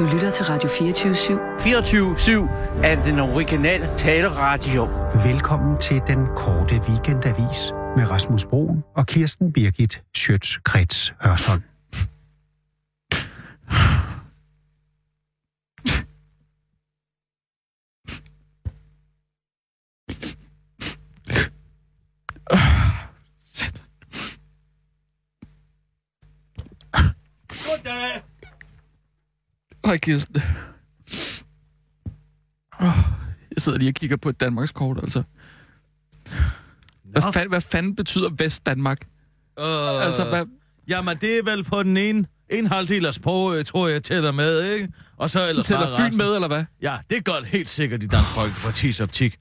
Du lytter til Radio 24-7 er den originale taleradio. Velkommen til den korte weekendavis med Rasmus Broen og Kirsten Birgit Schøtz-Krits Hørsholm. Hej Kirsten. Jeg sidder lige og kigger på et Danmarkskort, altså. Hvad fanden betyder Vest-Danmark? Jamen, det er vel på den ene halvdel af sprog, tror jeg, tæller med, ikke? Og så ellers tæller Fyn med, eller hvad? Ja, det gør det helt sikkert i Dansk Folkepartis optik.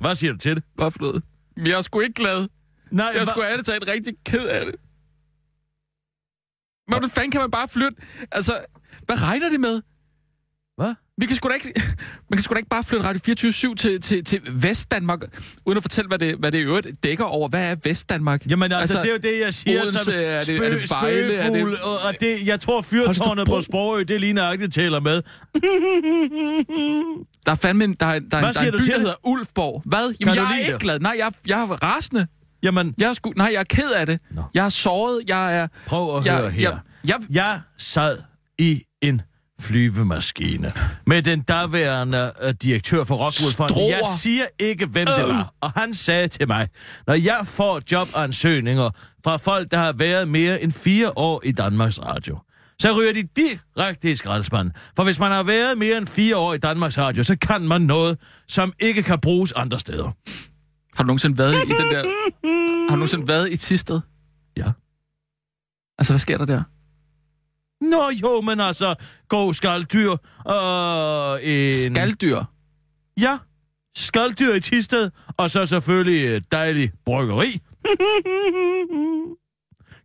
Hvad siger du til det? Hvad for noget? Jeg er sgu ikke glad. Nej, jeg er sgu ærligt talt rigtig ked af det. Men hvordan fanden kan man bare flytte? Altså, hvad regner det med? Hvad? Man kan sgu da ikke bare flytte Radio 24-7 til Vest-Danmark, uden at fortælle, hvad det i øvrigt dækker over. Hvad er Vest-Danmark? Jamen altså, det er jo det, jeg siger. Odense, altså, er det Bejle? Spøgefugl, og det, jeg tror, fyrtårnet på Sporø, det ligner jeg ikke, tæller med. Der er fandme der er en by, der hedder Ulfborg. Hvad? Jamen, jeg er ikke glad. Nej, jeg er rasende. Jamen, jeg er ked af det. Nå. Jeg er såret. Prøv at høre her. Jeg sad i en flyvemaskine med den daværende direktør for Rockwoolfonden. Jeg siger ikke, hvem det var. Og han sagde til mig, når jeg får jobansøgninger fra folk, der har været mere end 4 år i Danmarks Radio, så ryger de direkte i skraldespanden. For hvis man har været mere end 4 år i Danmarks Radio, så kan man noget, som ikke kan bruges andre steder. Har du nogensinde været i Tisted? Ja. Altså, hvad sker der der? Nå jo, men altså, god skalddyr og en... Skalddyr? Ja, skalddyr i Tisted, og så selvfølgelig et dejligt bryggeri.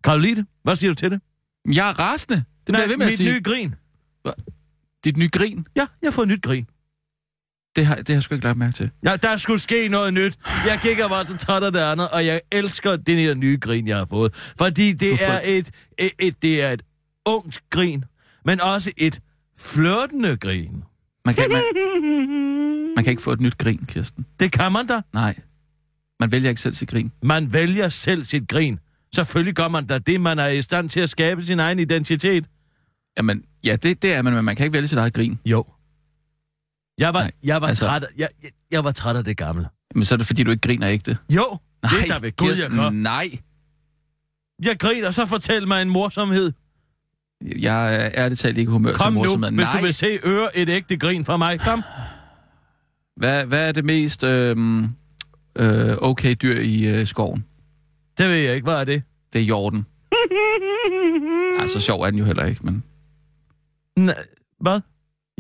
Karoline, hvad siger du til det? Jeg er rasende. Mit nye grin. Dit nye grin? Ja, jeg har fået nyt grin. Det har jeg sgu ikke lagt mærke til. Ja, der skulle ske noget nyt. Jeg gik og var så træt af det andet, og jeg elsker den her nye grin, jeg har fået. Fordi det er et ungt grin, men også et flirtende grin. Man kan ikke få et nyt grin, Kirsten. Det kan man da. Nej, man vælger ikke selv sit grin. Man vælger selv sit grin. Selvfølgelig gør man da det, man er i stand til at skabe sin egen identitet. Jamen, ja, det er man, men man kan ikke vælge sit eget grin. Jo. Jeg var træt af det gamle. Men så er det, fordi du ikke griner ægte? Jo, nej, det er der ved Gud, jeg gør. Nej. Jeg griner, så fortæl mig en morsomhed. Jeg er ærligt talt ikke humør til morsomhed. Kom nu, hvis du vil se et ægte grin fra mig. Kom. Hvad er det mest okay dyr i skoven? Det ved jeg ikke. Hvad er det? Det er hjorten. Altså, sjov er den jo heller ikke, men... Hvad?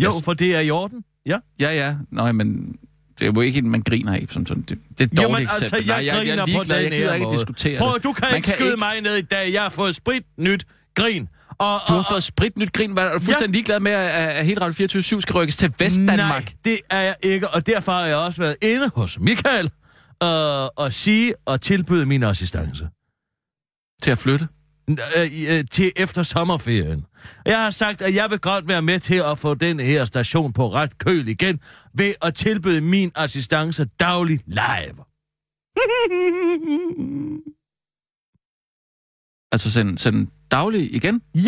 Jo, for det er hjorten. Ja? Ja. Nej, men det er jo ikke, man griner af, som sådan. Det er et dårligt eksempel. Altså, jeg er ligeglad. Jeg gider ikke diskutere det. Prøv, du kan ikke skyde mig ned i dag. Jeg har fået sprit nyt grin. Du har fået sprit nyt grin. Er du fuldstændig ligeglad med, at hele Radio 24-7 skal rykkes til Vestdanmark? Nej, det er jeg ikke. Og derfor har jeg også været inde hos Michael og sige og tilbyde min assistance. Til at flytte? Til efter sommerferien. Jeg har sagt, at jeg vil godt være med til at få den her station på ret køl igen, ved at tilbyde min assistance daglig live. Altså sende daglig igen? Ja!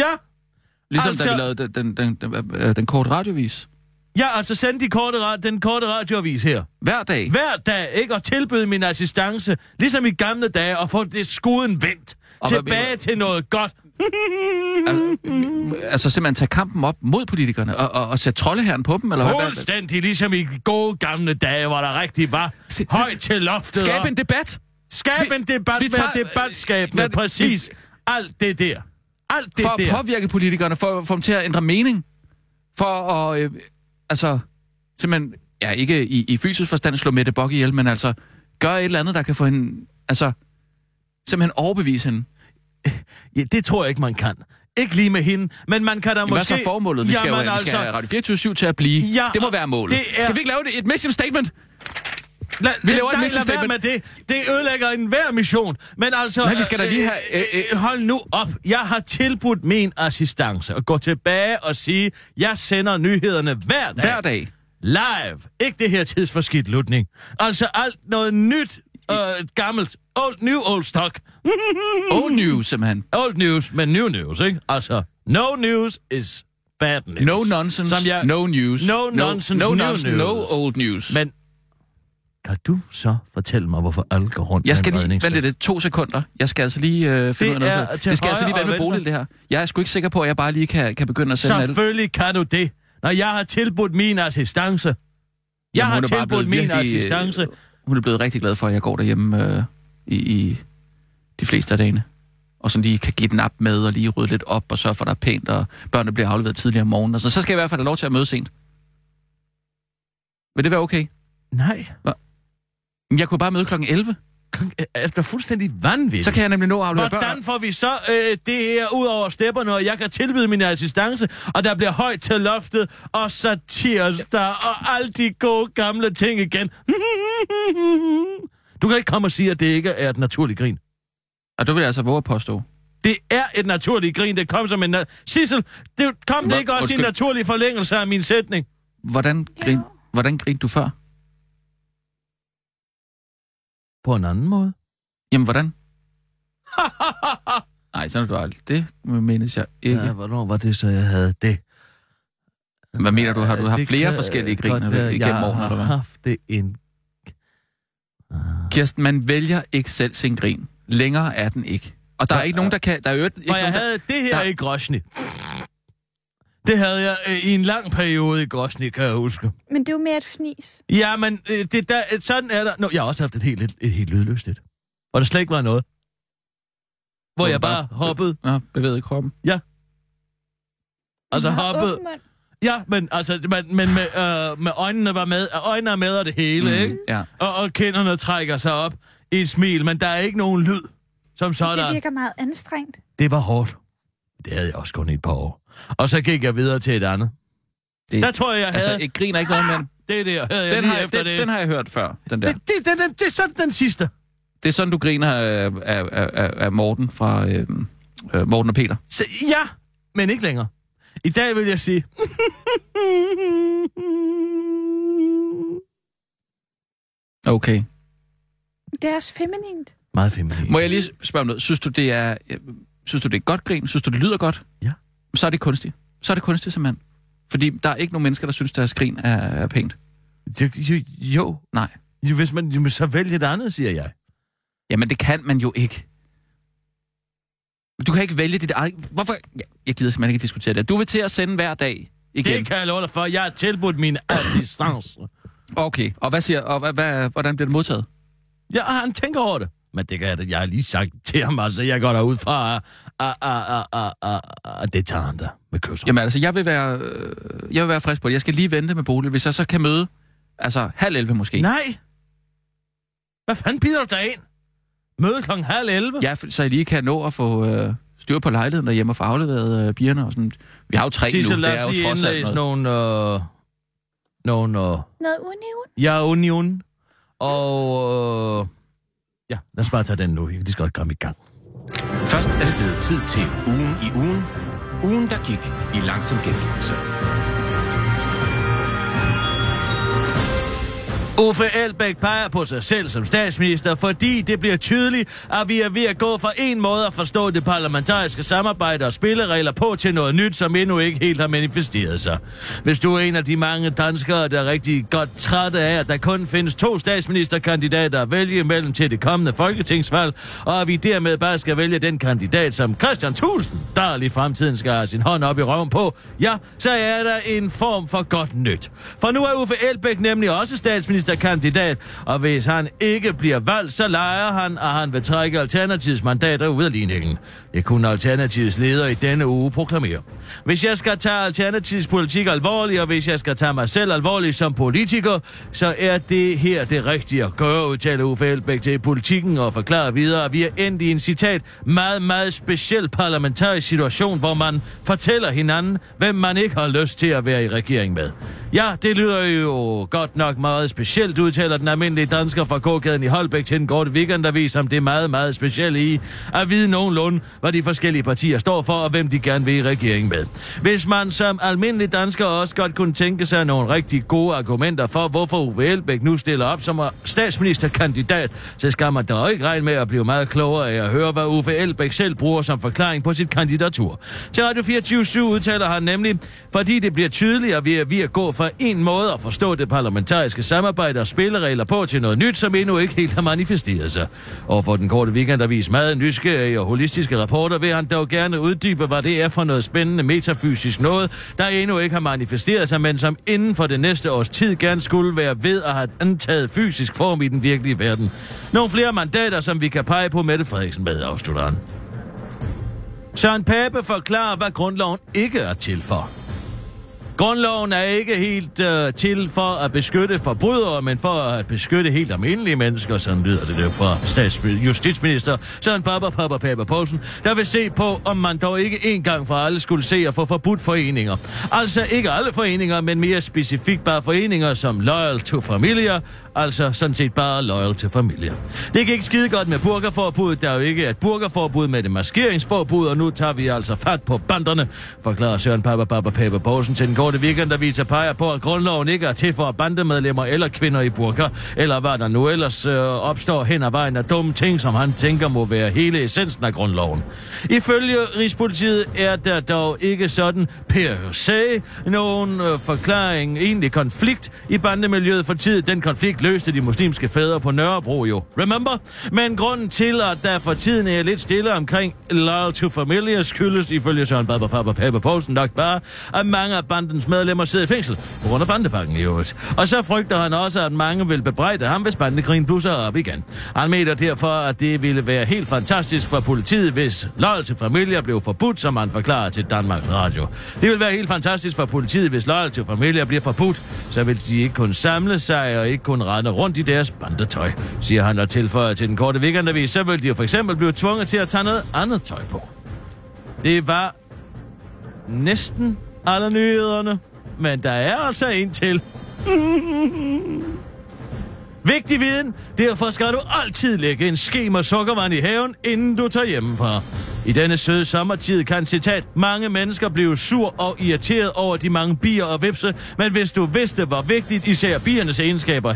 Ligesom altså, da vi lavede den korte radiovis. Ja, altså sende den korte radioavis her. Hver dag? Hver dag, ikke? Og tilbyde min assistance, ligesom i gamle dage, og få det skuden vendt tilbage til noget godt. Altså simpelthen tage kampen op mod politikerne, og sætte troldeherren på dem, eller hvad? Fuldstændig, ligesom i gode gamle dage, hvor der rigtig var højt til loftet. Skab en debat! Debatskabende, præcis. Alt det der. For at påvirke politikerne, for at få dem til at ændre mening. For at... Altså, simpelthen, ja, ikke i fysisk forstand slå Mette Bock ihjel, men altså, gøre et eller andet, der kan få hende, altså, simpelthen overbevise hende. Ja, det tror jeg ikke, man kan. Ikke lige med hende, men man kan da måske... Hvad er så formålet? Vi skal have Radio 24-7 til at blive. Ja, det må være målet. Skal vi ikke lave et mission statement? Vi laver et misselstatement med det. Det ødelægger enhver mission. Men altså... Nej, vi skal da lige have... Hold nu op. Jeg har tilbudt min assistance og gå tilbage og sige, jeg sender nyhederne hver dag. Hver dag. Live. Ikke det her tidsforskidt lutning. Altså alt noget nyt, gammelt. Old new, old stock. Old news, simpelthen. Old news, men new news, ikke? Altså, no news is bad news. No nonsense, no news. No nonsense, no news. No old news. Men... Kan du så fortælle mig, hvorfor alle går rundt? Jeg skal lige... Vent lidt, 2 sekunder. Jeg skal altså lige finde noget. Det skal altså lige være med bolig, det her. Jeg er sgu ikke sikker på, at jeg bare lige kan begynde at sende alt. Selvfølgelig kan du det. Når jeg har tilbudt min assistance. Hun er blevet rigtig glad for, at jeg går derhjemme i de fleste af dagene. Og sådan lige kan give den op med, og lige rydde lidt op, og sørge for, at der er pænt, og børnene bliver afleveret tidligere om morgenen. Så skal jeg i hvert fald have lov til at møde sent. Vil det være okay? Nej. Hva? Jeg kunne bare møde klokken 11. Det er fuldstændig vanvittigt. Så kan jeg nemlig nå at aflevere børn. Hvordan får vi så det her ud over stepperne, og jeg kan tilbyde min assistance, og der bliver højt til loftet, og satirsdag, og alle de gode gamle ting igen. Du kan ikke komme og sige, at det ikke er et naturligt grin. Og du vil altså våge at påstå? Det er et naturligt grin, det kom som en... Sissel, det kom det ikke også i en naturlig forlængelse af min sætning? Hvordan grinede du før? På en anden måde. Jamen, hvordan? Nej, sådan var det. Det menes jeg ikke. Ja, hvornår var det så, jeg havde det? Hvad mener du? Har du haft flere forskellige griner igennem morgen, eller hvad? Jeg har haft det en... Kirsten, man vælger ikke selv sin grin. Længere er den ikke. Og der er ikke nogen, der kan... Der er ikke og jeg nogen, havde det her i Grozny. Det havde jeg i en lang periode i Grozny, kan jeg huske. Men det er jo mere et fnis. Ja, men det der, sådan er der... Nå, jeg har også haft et helt lydløst et. Og der slet ikke var noget. Hvor jeg bare hoppede. Ja, bevægede kroppen. Ja. Altså hoppede. Ja, men altså, men med øjnene var med. Øjnene er med og det hele, ikke? Ja. Og kinderne trækker sig op i et smil, men der er ikke nogen lyd, som sådan. Det virker meget anstrengt. Det var hårdt. Det havde jeg også kun i et par år. Og så gik jeg videre til et andet. Det, der tror jeg, jeg havde... Altså, jeg griner ikke noget, men... Det er det, jeg havde den den har jeg hørt før, den der. Det er sådan den sidste. Det er sådan, du griner af Morten fra... Morten og Peter. Så, ja, men ikke længere. I dag vil jeg sige... Okay. Det er også feminint. Meget feminint. Må jeg lige spørge om noget? Synes du, det er godt grin? Synes du, det lyder godt? Ja. Så er det kunstigt. Simpelthen. Fordi der er ikke nogen mennesker, der synes, deres grin er pænt. Jo. Nej. Jo, hvis man så vælger det andet, siger jeg. Jamen, det kan man jo ikke. Du kan ikke vælge dit eget... Hvorfor? Jeg gider simpelthen ikke diskutere det. Du vil til at sende hver dag igen. Det kan jeg love dig for. Jeg har tilbudt min assistance. Okay. Og hvordan bliver det modtaget? Ja, han tænker over det. Men det kan jeg har lige sagt til ham, altså jeg går derud fra, det tager han der med kysser. Jamen altså, jeg vil være frisk på det. Jeg skal lige vente med bolig, hvis jeg så kan møde, altså 10:30 måske. Nej! Hvad fanden piler du dig ind? Møde 10:30? Ja, så jeg lige kan nå at få styr på lejligheden derhjemme og få afleveret bierne og sådan. Vi har jo 3 nu, det er jo trods alt noget. Sissel, lad os lige indlæse noget union. Ja, union. Og... Ja, lad os bare tage den nu. De skal godt komme i gang. Først er det blevet tid til ugen i ugen. Ugen, der gik i langsom gengivelse. Uffe Elbæk peger på sig selv som statsminister, fordi det bliver tydeligt, at vi er ved at gå fra en måde at forstå det parlamentariske samarbejde og spilleregler på til noget nyt, som endnu ikke helt har manifesteret sig. Hvis du er en af de mange danskere, der er rigtig godt trætte af, at der kun findes 2 statsministerkandidater at vælge imellem til det kommende folketingsvalg, og at vi dermed bare skal vælge den kandidat, som Christian Thulesen Dahl i fremtiden skal have sin hånd op i røven på, ja, så er der en form for godt nyt. For nu er Uffe Elbæk nemlig også statsminister, der kandidat, og hvis han ikke bliver valgt, så leger han, og han vil trække Alternativets mandater ud af ligningen. Det kunne Alternativets leder i denne uge proklamere. Hvis jeg skal tage Alternativets politik alvorligt, og hvis jeg skal tage mig selv alvorligt som politiker, så er det her det rigtige at gøre, udtaler Uffe Elbæk til Politikken og forklarer videre, at vi er endt i en citat meget, meget speciel parlamentarisk situation, hvor man fortæller hinanden, hvem man ikke har lyst til at være i regering med. Ja, det lyder jo godt nok meget specielt, specielt, udtaler den almindelige dansker fra K-gaden i Holbæk til en kort weekendavis om det meget, meget specielle i at vide nogenlunde, hvad de forskellige partier står for og hvem de gerne vil i regeringen med. Hvis man som almindelig dansker også godt kunne tænke sig nogle rigtig gode argumenter for, hvorfor Uffe Elbæk nu stiller op som statsministerkandidat, så skal man da ikke regne med at blive meget klogere af at høre, hvad Uffe Elbæk selv bruger som forklaring på sit kandidatur. Til Radio 24-7 udtaler han nemlig, fordi det bliver tydeligere ved at vi at gå fra en måde at forstå det parlamentariske samarbejde og spilleregler på til noget nyt, som endnu ikke helt har manifesteret sig. Og for den korte weekendavis meget nysgerrige og holistiske rapporter vil han dog gerne uddybe, hvad det er for noget spændende metafysisk noget, der endnu ikke har manifesteret sig, men som inden for det næste års tid gerne skulle være ved at have antaget fysisk form i den virkelige verden. Nogle flere mandater, som vi kan pege på Mette Frederiksen med, afslutter han. Søren Papper forklarer, hvad grundloven ikke er til for. Grundloven er ikke helt til for at beskytte forbrydere, men for at beskytte helt almindelige mennesker, sådan lyder det der fra justitsminister Søren Papper Poulsen, der vil se på, om man dog ikke en gang for alle skulle se at få forbudt foreninger. Altså ikke alle foreninger, men mere specifikt bare foreninger som Loyal to Familia, altså sådan set bare Loyal to Familia. Det gik skide godt med burkaforbuddet, der jo ikke er et burkaforbud med det maskeringsforbud, og nu tager vi altså fat på banderne, forklarer Søren Papper Poulsen til den korte weekendavis, der peger på, at grundloven ikke er til for bandemedlemmer eller kvinder i burka, eller hvad der nu ellers opstår hen ad vejen af dumme ting, som han tænker må være hele essensen af grundloven. Ifølge Rigspolitiet er der dog ikke sådan per se nogen forklaring, egentlig konflikt i bandemiljøet for tid. Den konflikt løste de muslimske fædre på Nørrebro jo, remember? Men grunden til, at der for tiden er lidt stille omkring Loyal to Familia, skyldes ifølge Søren Pappa Poulsen nok bare, at mange af bandens medlemmer sidder i fængsel på grund af bandepakken i øvrigt. Og så frygter han også, at mange vil bebrejde ham, hvis bandekrigen blusser op igen. Han mener derfor, at det ville være helt fantastisk for politiet, hvis Loyal to Familia blev forbudt, som han forklarer til Danmarks Radio. Det ville være helt fantastisk for politiet, hvis Loyal to Familia bliver forbudt, så vil de ikke kun samle sig og ikke kun rende rundt i deres bandetøj, siger han og tilføjer til den korte weekendavis. Så vil de jo for eksempel blive tvunget til at tage noget andet tøj på. Det var næsten alle nyhederne, men der er altså en til. Vigtig viden, derfor skal du altid lægge en ske med sukkervand i haven, inden du tager hjemmefra. I denne søde sommertid kan, citat, mange mennesker blive sur og irriteret over de mange bier og vipse, men hvis du vidste, hvor vigtigt især biernes egenskaber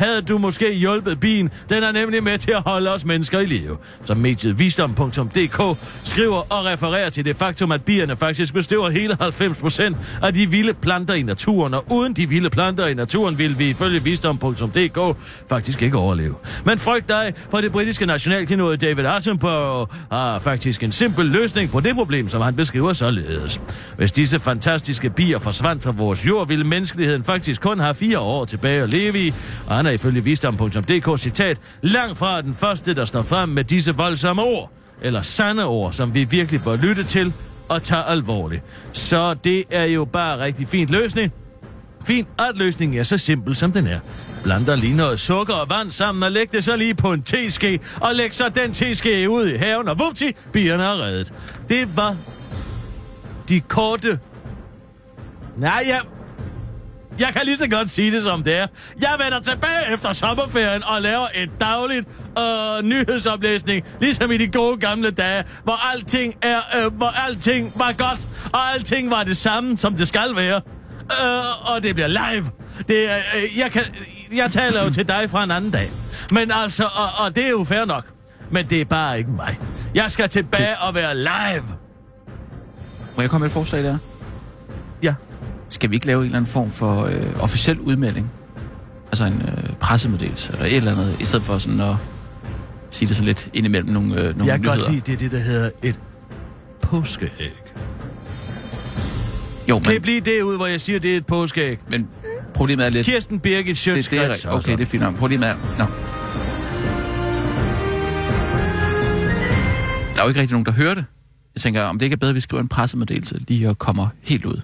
havde du måske hjulpet bien. Den er nemlig med til at holde os mennesker i live. Som mediet visdom.dk skriver og refererer til det faktum, at bierne faktisk bestøver hele 90% af de vilde planter i naturen, og uden de vilde planter i naturen ville vi ifølge visdom.dk faktisk ikke overleve. Men frygt dig, for det britiske nationalklenode David Attenborough har faktisk en simpel løsning på det problem, som han beskriver således. Hvis disse fantastiske bier forsvandt fra vores jord, ville menneskeligheden faktisk kun have 4 år tilbage at leve i, og han er ifølge visdom.dk, citat, langt fra den første, der står frem med disse voldsomme ord, eller sande ord, som vi virkelig bør lytte til og tage alvorligt. Så det er jo bare rigtig fint løsning. Fint, at løsningen er så simpel, som den er. Blander lige noget sukker og vand sammen og læg det så lige på en teske, og læg så den teske ud i haven, og vupti, bierne er reddet. Det var de korte... Nej, jeg kan lige så godt sige det, som det er. Jeg vender tilbage efter sommerferien og laver et dagligt nyhedsoplæsning, ligesom i de gode gamle dage, hvor alting var godt, og alting var det samme, som det skal være. Og det bliver live. Det er, jeg taler jo til dig fra en anden dag. Men altså, og det er jo fair nok. Men det er bare ikke mig. Jeg skal tilbage og være live. Må jeg komme med et forslag der? Ja. Skal vi ikke lave en eller anden form for officiel udmelding? Altså en pressemeddelelse eller et eller andet, i stedet for sådan at sige det sådan lidt indimellem nogle nyheder. Jeg kan godt lide det, der hedder et påskeæg. Jo, men... Klip lige det ud, hvor jeg siger, det er et påskeæg. Men problemet er lidt... Kirsten Birgit Schøtz-Krits Hørsholm. Okay, det er fint nok. Problemet er... Nå. Der er jo ikke rigtig nogen, der hører det. Jeg tænker, om det ikke er bedre, at vi skriver en pressemeddelelse lige og kommer helt ud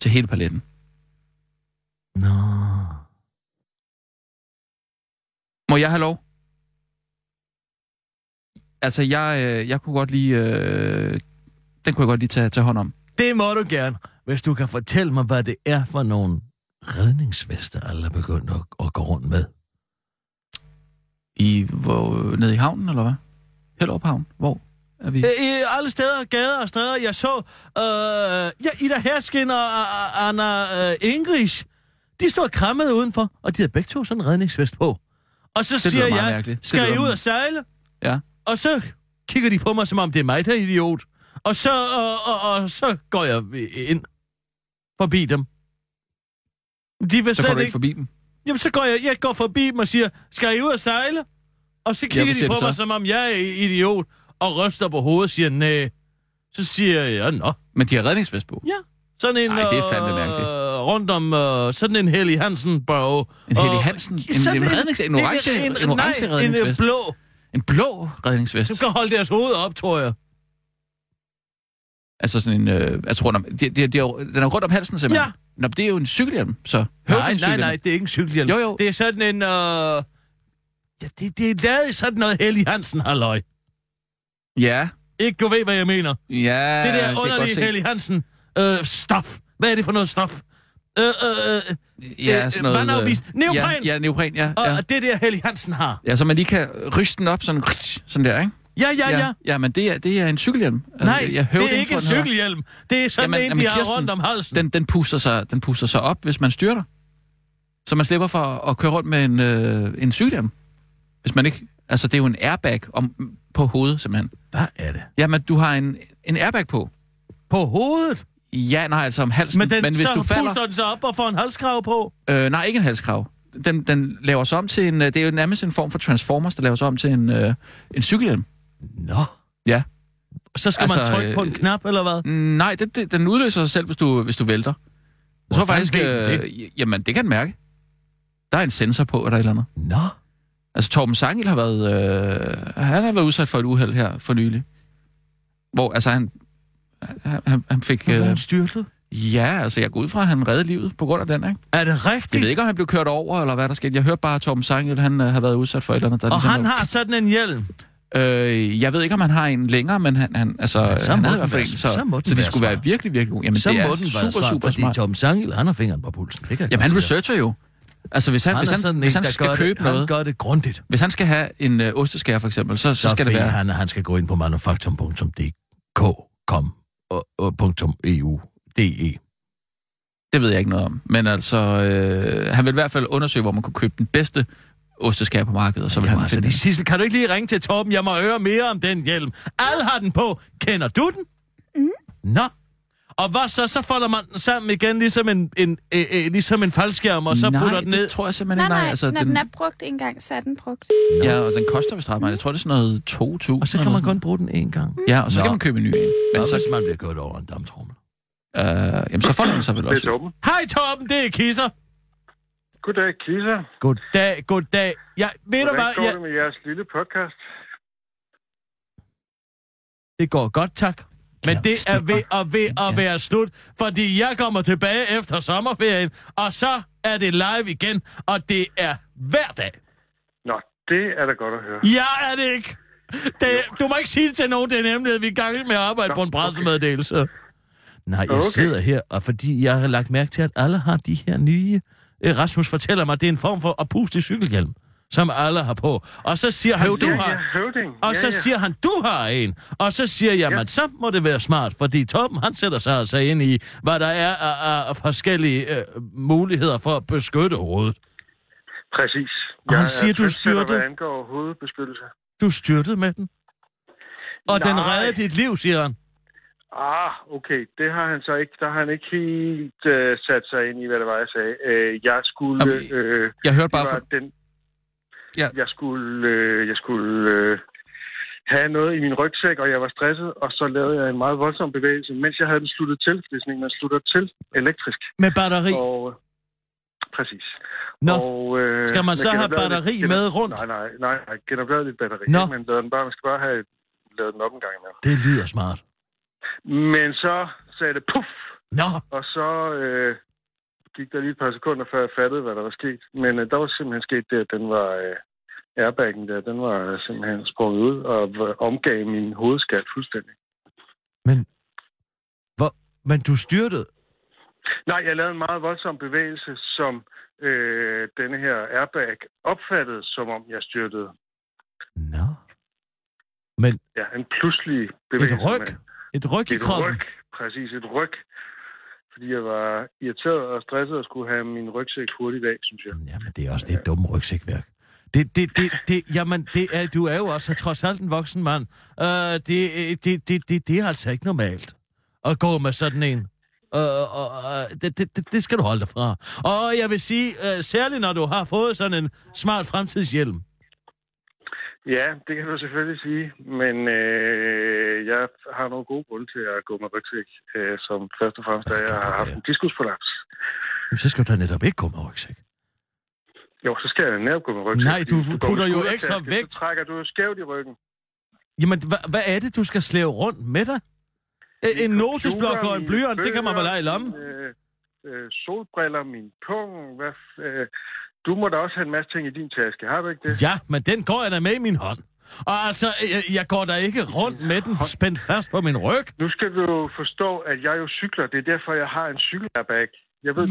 til hele paletten. Nå. Må jeg have lov? Altså, jeg kunne godt lige... Den kunne jeg godt lige tage hånd om. Det må du gerne, hvis du kan fortælle mig, hvad det er for nogle redningsveste alle begyndte at gå rundt med. Nede i havnen, eller hvad? Hellerup Havn? Hvor er vi? I alle steder, gader og stræder. Jeg så Ida Herskin og Anna English. De stod krammede udenfor, og de havde begge to sådan en redningsvest på. Og så siger jeg, skal I ud og sejle? Ja. Og så kigger de på mig, som om det er mig, der er idiot. Og så, så går jeg ind forbi dem. Så går du ikke forbi dem? Jamen, så går jeg går forbi dem og siger, skal I ud og sejle? Og så kigger de på mig, som om jeg er idiot, og ryster på hovedet og siger, nej. Så siger jeg, nå. Men de har redningsvest på? Ja. Sådan en, nej, det er fandme mærkeligt. Rundt om sådan en Helly Hansen, bro. En Helly Hansen? En redningsvest? En orange redningsvest? Nej, en blå redningsvest. Du skal holde deres hoved op, tror jeg. Altså sådan en... altså rundt om... Den er rundt om halsen, simpelthen. Ja. Nå, det er jo en cykelhjelm, så... Nej, det er ikke en cykelhjelm. Jo. Det er sådan en... det er lavet sådan noget Helly Hansen-halløj. Ja. Ikke, du ved, hvad jeg mener. Ja, det der underlige Helly Hansen... stof. Hvad er det for noget stof? Ja, sådan noget... Vandafvist. Neopren! Ja, neopren, ja. Og det der Helly Hansen har. Ja, så man lige kan ryste den op sådan der, ikke? Ja. Ja, men det er en cykelhjelm. Nej, det er ikke en cykelhjelm. Det er sådan en, de har rundt om halsen. Den puster sig op, hvis man styrter. Så man slipper for at køre rundt med en cykelhjelm. Hvis man ikke... Altså, det er jo en airbag på hovedet, simpelthen. Hvad er det? Jamen, du har en airbag på. På hovedet? Ja, nej, altså om halsen. Men hvis du falder... puster den så op og får en halskrave på? Nej, ikke en halskrave. Den laver sig om til en... Det er jo nærmest en form for Transformers, der laver sig om til en cykelhjelm. Nå. Ja. Så skal man trykke på en knap, eller hvad? Nej, den udløser sig selv, hvis du vælter. Jeg tror faktisk... jamen, det kan den mærke. Der er en sensor på, eller et eller andet. Nå. Altså, Torben Sangel har været... han har været udsat for et uheld her for nylig. Hvor, altså, han fik... Han styrtet? Ja, altså, jeg går ud fra, at han redde livet på grund af den, ikke? Er det rigtigt? Jeg ved ikke, om han blev kørt over, eller hvad der skete. Jeg hørte bare, at Torben Sangel, han har været udsat for et eller andet. Og han har sådan en hjelm? Jeg ved ikke, om han har en længere, men han altså... Ja, han havde i hvert fald en, så det skulle være virkelig, virkelig... Jamen, så det er super smart. Torben Sangel, han har fingeren på pulsen. Jamen, han researcher jo. Altså, hvis han skal købe noget... Han gør det grundigt. Hvis han skal have en osteskærer, for eksempel, så skal det være... Han skal gå ind på manufaktum.dk.eu.de. Det ved jeg ikke noget om. Men altså, han vil i hvert fald undersøge, hvor man kunne købe den bedste osteskær på markedet. Og så vil han altså det sidste. Kan du ikke lige ringe til Torben? Jeg må høre mere om den hjelm. Alle har den på. Kender du den? Mm. Nå. Og hvad så? Så folder man den sammen igen, ligesom en faldskærm, og så putter den ned. Nej, det tror jeg simpelthen ikke. Nej, altså, når den er brugt en gang, så er den brugt. Ja, og den koster vist ret meget. Jeg tror, det er sådan noget 2.000. Og så kan man kun bruge den en gang. Ja, og så kan man købe en ny en. Men så hvis man bliver gået over en damptrommel. Jamen, så folder den sig vel også. Hej, Torben, det er Kisser. Goddag, Kisser. Goddag. Ja, ved du hvad? Hvordan går det med jeres lille podcast? Det går godt, tak. Men det er ved at være slut, fordi jeg kommer tilbage efter sommerferien, og så er det live igen, og det er hver dag. Nå, det er da godt at høre. Ja, er det ikke? Du må ikke sige det til nogen, det er nemlig, at vi er i gang med at arbejde på en pressemeddelelse. Okay. Nej, jeg sidder her, og fordi jeg har lagt mærke til, at alle har de her nye... Rasmus fortæller mig, at det er en form for at puste i cykelhjelm, som alle har på. Og så siger han, du har... Og så siger han, du har en. Og så siger jeg, men så må det være smart, fordi Torben, han sætter sig altså ind i, hvad der er af forskellige muligheder for at beskytte hovedet. Præcis. Og han siger, du styrtede... Hvad angår hovedbeskyttelse. Du styrtede med den. Og den redder dit liv, siger han. Okay. Det har han så ikke. Der har han ikke helt sat sig ind i, hvad det var, jeg sagde. Jeg skulle... jeg hørte bare fra... Den... Ja. Jeg skulle have noget i min rygsæk, og jeg var stresset, og så lavede jeg en meget voldsom bevægelse, mens jeg havde den sluttet til, fordi sådan en, man slutter til elektrisk. Med batteri? Og, præcis. Nå, og, skal man så have batteri med rundt? Nej, genopladeligt batteri. Nå. Ikke, men man skal bare have lavet den op en gang imellem. Det lyder smart. Men så sagde det puff, nå. Og så... gik der lige et par sekunder, før jeg fattede, hvad der var sket. Men der var simpelthen sket det, at den var... airbaggen der, den var simpelthen sprunget ud og omgav min hovedskald fuldstændig. Men du styrtede? Nej, jeg lavede en meget voldsom bevægelse, som denne her airbag opfattede, som om jeg styrtede. Nå. Men ja, en pludselig bevægelse. Et ryk? Et ryk i kroppen? Et ryk, præcis. Et ryk. Fordi jeg var irriteret og stresset og skulle have min rygsæk hurtigt af, synes jeg. Jamen, det er også det dumme rygsækværk. Du er jo også trods alt en voksen mand. Det er altså ikke normalt at gå med sådan en. Det skal du holde dig fra. Og jeg vil sige, særligt når du har fået sådan en smart fremtidshjelm. Ja, det kan du selvfølgelig sige, men jeg har nogle gode grunde til at gå med rygsæk, som først og fremmest, da jeg har haft en diskusprolaps. Jamen, så skal du da netop ikke gå med rygsæk. Jo, så skal jeg netop gå med rygsæk. Nej, du putter jo ekstra vægt. Så trækker du skævt i ryggen. Jamen, hvad er det, du skal slæve rundt med dig? En notesblok og en blyant, det kan man vel lege i lommen. Solbriller, min pung, hvad... Du må da også have en masse ting i din taske, har du ikke det? Ja, men den går jeg da med i min hånd. Og altså, jeg går da ikke rundt med den spændt fast på min ryg. Nu skal du jo forstå, at jeg jo cykler. Det er derfor, jeg har en cykelbag.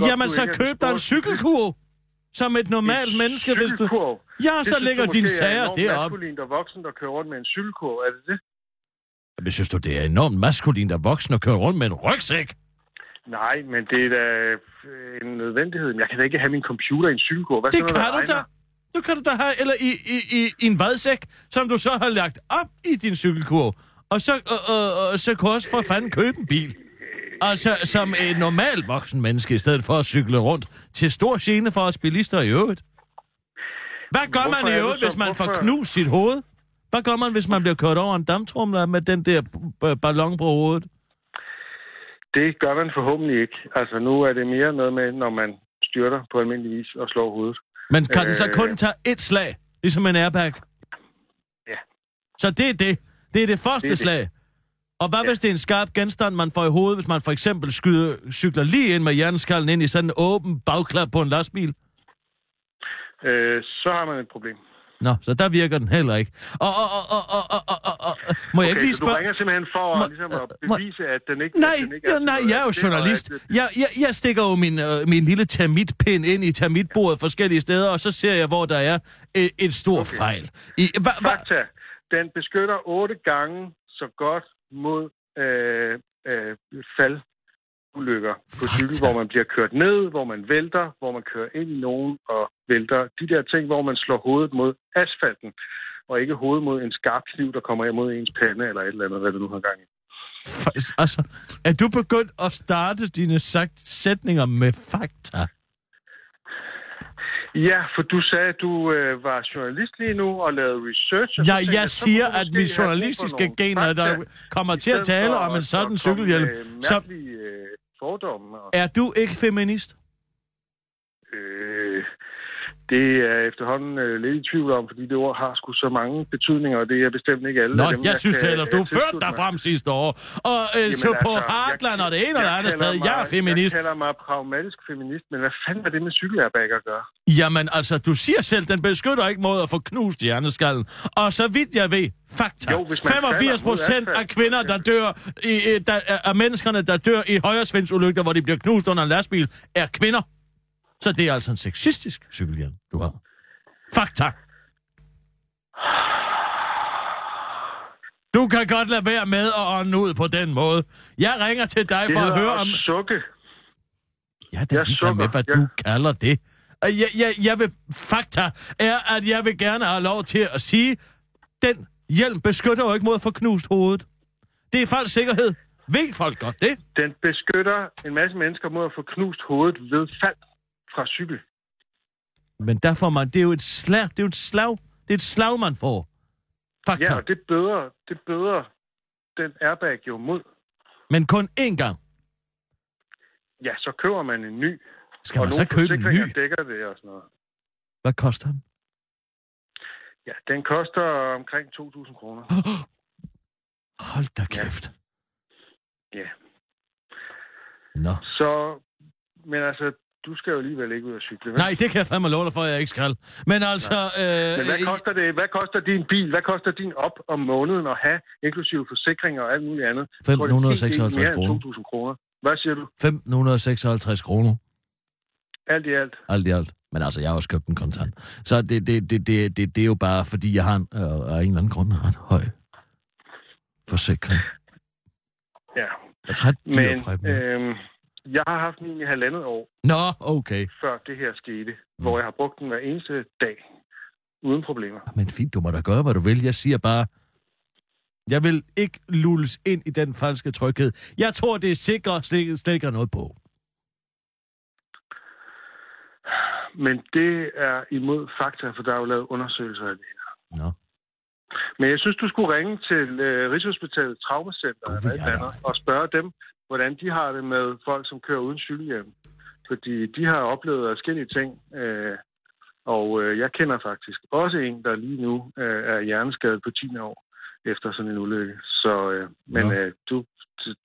Jamen, så køb dig en cykelkurv. Som et normalt menneske, hvis du... Ja, så ligger dine sager deroppe. Det er enormt maskulint og voksen, der kører rundt med en cykelkurv. Er det det? Jamen, synes du, det er enormt maskulint og voksen at køre rundt med en rygsæk? Nej, men det er da en nødvendighed. Jeg kan da ikke have min computer i en cykelkurv. Hvad det kan du da. Nu kan du da have, eller i en vadsæk, som du så har lagt op i din cykelkurv. Og så, så kan du også for fanden købe en bil. Altså, som et normalt voksen menneske, i stedet for at cykle rundt. Til stor gene for os bilister i øvrigt. Hvad gør man i øvrigt, hvis man får knust sit hoved? Hvad gør man, hvis man bliver kørt over en damptromler med den der ballon på hovedet? Det gør man forhåbentlig ikke. Altså, nu er det mere noget med, når man styrter på almindelig vis og slår hovedet. Men kan den så kun tage et slag, ligesom en airbag? Ja. Så det er det. Det er det første slag. Det. Og hvad hvis det er en skarp genstand, man får i hovedet, hvis man for eksempel cykler lige ind med hjerneskallen ind i sådan en åben bagklap på en lastbil? Så har man et problem. Nå, så der virker den heller ikke. Må jeg ikke lige spørge... Okay, så du ringer simpelthen for at bevise, at den ikke... Nej, jeg er jo journalist. Jeg stikker jo min lille termitpind ind i termitbordet forskellige steder, og så ser jeg, hvor der er et stor fejl. Fakta. Den beskytter 8 gange så godt mod faldulykker på cykel, hvor man bliver kørt ned, hvor man vælter, hvor man kører ind i nogen og vælter. De der ting, hvor man slår hovedet mod asfalten, og ikke hovedet mod en skarp kniv, der kommer imod ens pande eller et eller andet, hvad det nu har gang i. Altså, er du begyndt at starte dine sætninger med fakta? Ja, for du sagde, at du var journalist lige nu og lavede research. Og jeg siger, at mine journalistiske gener, der kommer til at tale om en sådan cykelhjelm. Så fordomme. Og... Er du ikke feminist? Det er efterhånden lidt i tvivl om, fordi det ord har sgu så mange betydninger, og det er bestemt ikke alle. Nå, dem, jeg synes ellers, du førte dig frem sidste år, og så på Hartland og det ene eller andet sted, jeg er feminist. Jeg kalder mig pragmatisk feminist, men hvad fanden var det med cykelairbag at gøre? Jamen altså, du siger selv, den beskytter ikke mod at få knust hjerneskallen. Og så vidt jeg ved, fakta. 85% af kvinder, der dør, af menneskerne, der dør i højresvingsulykker, hvor de bliver knust under en lastbil, er kvinder. Så det er altså en sexistisk cykelhjelm, du har. Fakta. Du kan godt lade være med at ånde ud på den måde. Jeg ringer til dig for at høre om... Det sukke. Ja, det er lige med, hvad du kalder det. Fakta er, at jeg vil gerne have lov til at sige, den hjelm beskytter jo ikke mod at få knust hovedet. Det er falsk sikkerhed. Ved folk godt det? Den beskytter en masse mennesker mod at få knust hovedet ved fald. Fra cykel. Men der får man, det er jo et slag, det er et slag, man får. Faktor. Ja, og det bøder den airbag jo mod. Men kun én gang? Ja, så køber man en ny. Skal man så købe en ny? Dækker det og sådan noget. Hvad koster den? Ja, den koster omkring 2.000 kroner. Hold da kæft. Ja. Nå. Så, men altså, du skal jo alligevel ikke ud og cykle. Vel? Nej, det kan jeg fandme love dig for, at jeg ikke skal. Men altså... Men hvad koster det? Hvad koster din bil? Hvad koster din op om måneden at have, inklusive forsikringer og alt muligt andet? 556 kroner. Hvad siger du? 1.556 kroner. Alt i alt. Alt i alt. Men altså, jeg har også købt en kontant. Så det er jo bare, fordi jeg har en eller anden grund har en høj forsikring. Ja. Jeg har haft min i 1,5 år. Nå, okay. Før det her skete, hvor jeg har brugt den hver eneste dag. Uden problemer. Men fint, du må da gøre, hvad du vil. Jeg siger bare, jeg vil ikke lulles ind i den falske tryghed. Jeg tror, det er sikkert stikker noget på. Men det er imod fakta, for der er jo lavet undersøgelser af det her. Nå. Men jeg synes, du skulle ringe til Rigshospitalet Traumacenter og spørge dem, hvordan de har det med folk, som kører uden cykelhjelm. Fordi de har oplevet forskellige ting. Jeg kender faktisk også en, der lige nu er hjerneskadet på 10 år efter sådan en ulykke. Så,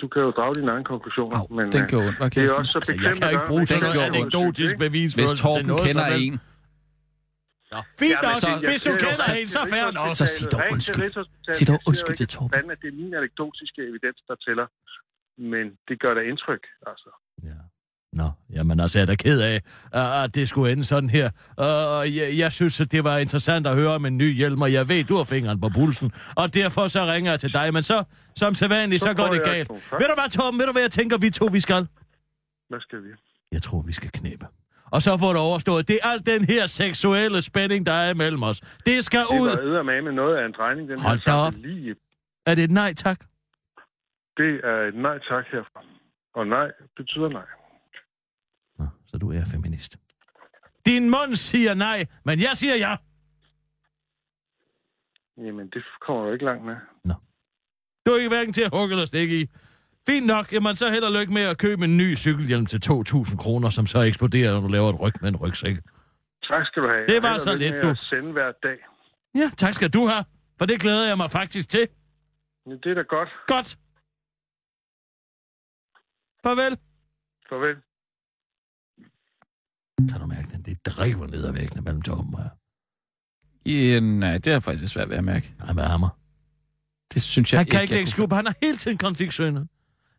du kan jo drage dine egne konklusioner. Oh, men den gjorde ondt. Det er også så bekæmpeligt. Altså, jeg kan ikke bruge sådan noget anekdotisk bevis. Hvis Torben kender en. Ja. Fint nok, hvis du kender en, så færre nok. Så sig dog undskyld. Sig dog undskyld til Torben. Det er min anekdotiske evidens, der tæller. Men det gør da indtryk, altså. Ja. Nå, jamen altså, jeg er da ked af, at det skulle ende sådan her. Jeg synes, at det var interessant at høre om en ny hjelm, og jeg ved, du har fingeren på pulsen. Og derfor så ringer jeg til dig, men så, som sædvanligt, så går det galt. Ved du hvad, Torben, ved du hvad jeg tænker, vi skal? Hvad skal vi? Jeg tror, vi skal knæppe. Og så får det overstået. Det er alt den her seksuelle spænding, der er mellem os. Det skal ud. Det var eddermame noget af en drejning. Den hold da op. Lige... Er det et nej tak? Det er et nej tak herfra. Og nej betyder nej. Så du er feminist. Din mund siger nej, men jeg siger ja. Jamen, det kommer jo ikke langt med. Nå. Du er ikke hverken til at hugge eller stikke i. Fint nok, jamen så held og lykke med at købe en ny cykelhjelm til 2.000 kroner, som så eksploderer, når du laver et ryg med en rygsæk. Tak skal du have. Det var så lidt, du. Jeg sende hver dag. Ja, tak skal du have, for det glæder jeg mig faktisk til. Ja, det er da godt. Godt. Farvel. Farvel. Kan du mærke den? Det driver ned ad væggene mellem Torben og jeg. Ja, nej, det er faktisk svært ved at mærke. Nej, med hammer. Det synes jeg han ikke. Han kan ikke lægge skub. Han er hele tiden konfliktsøgende.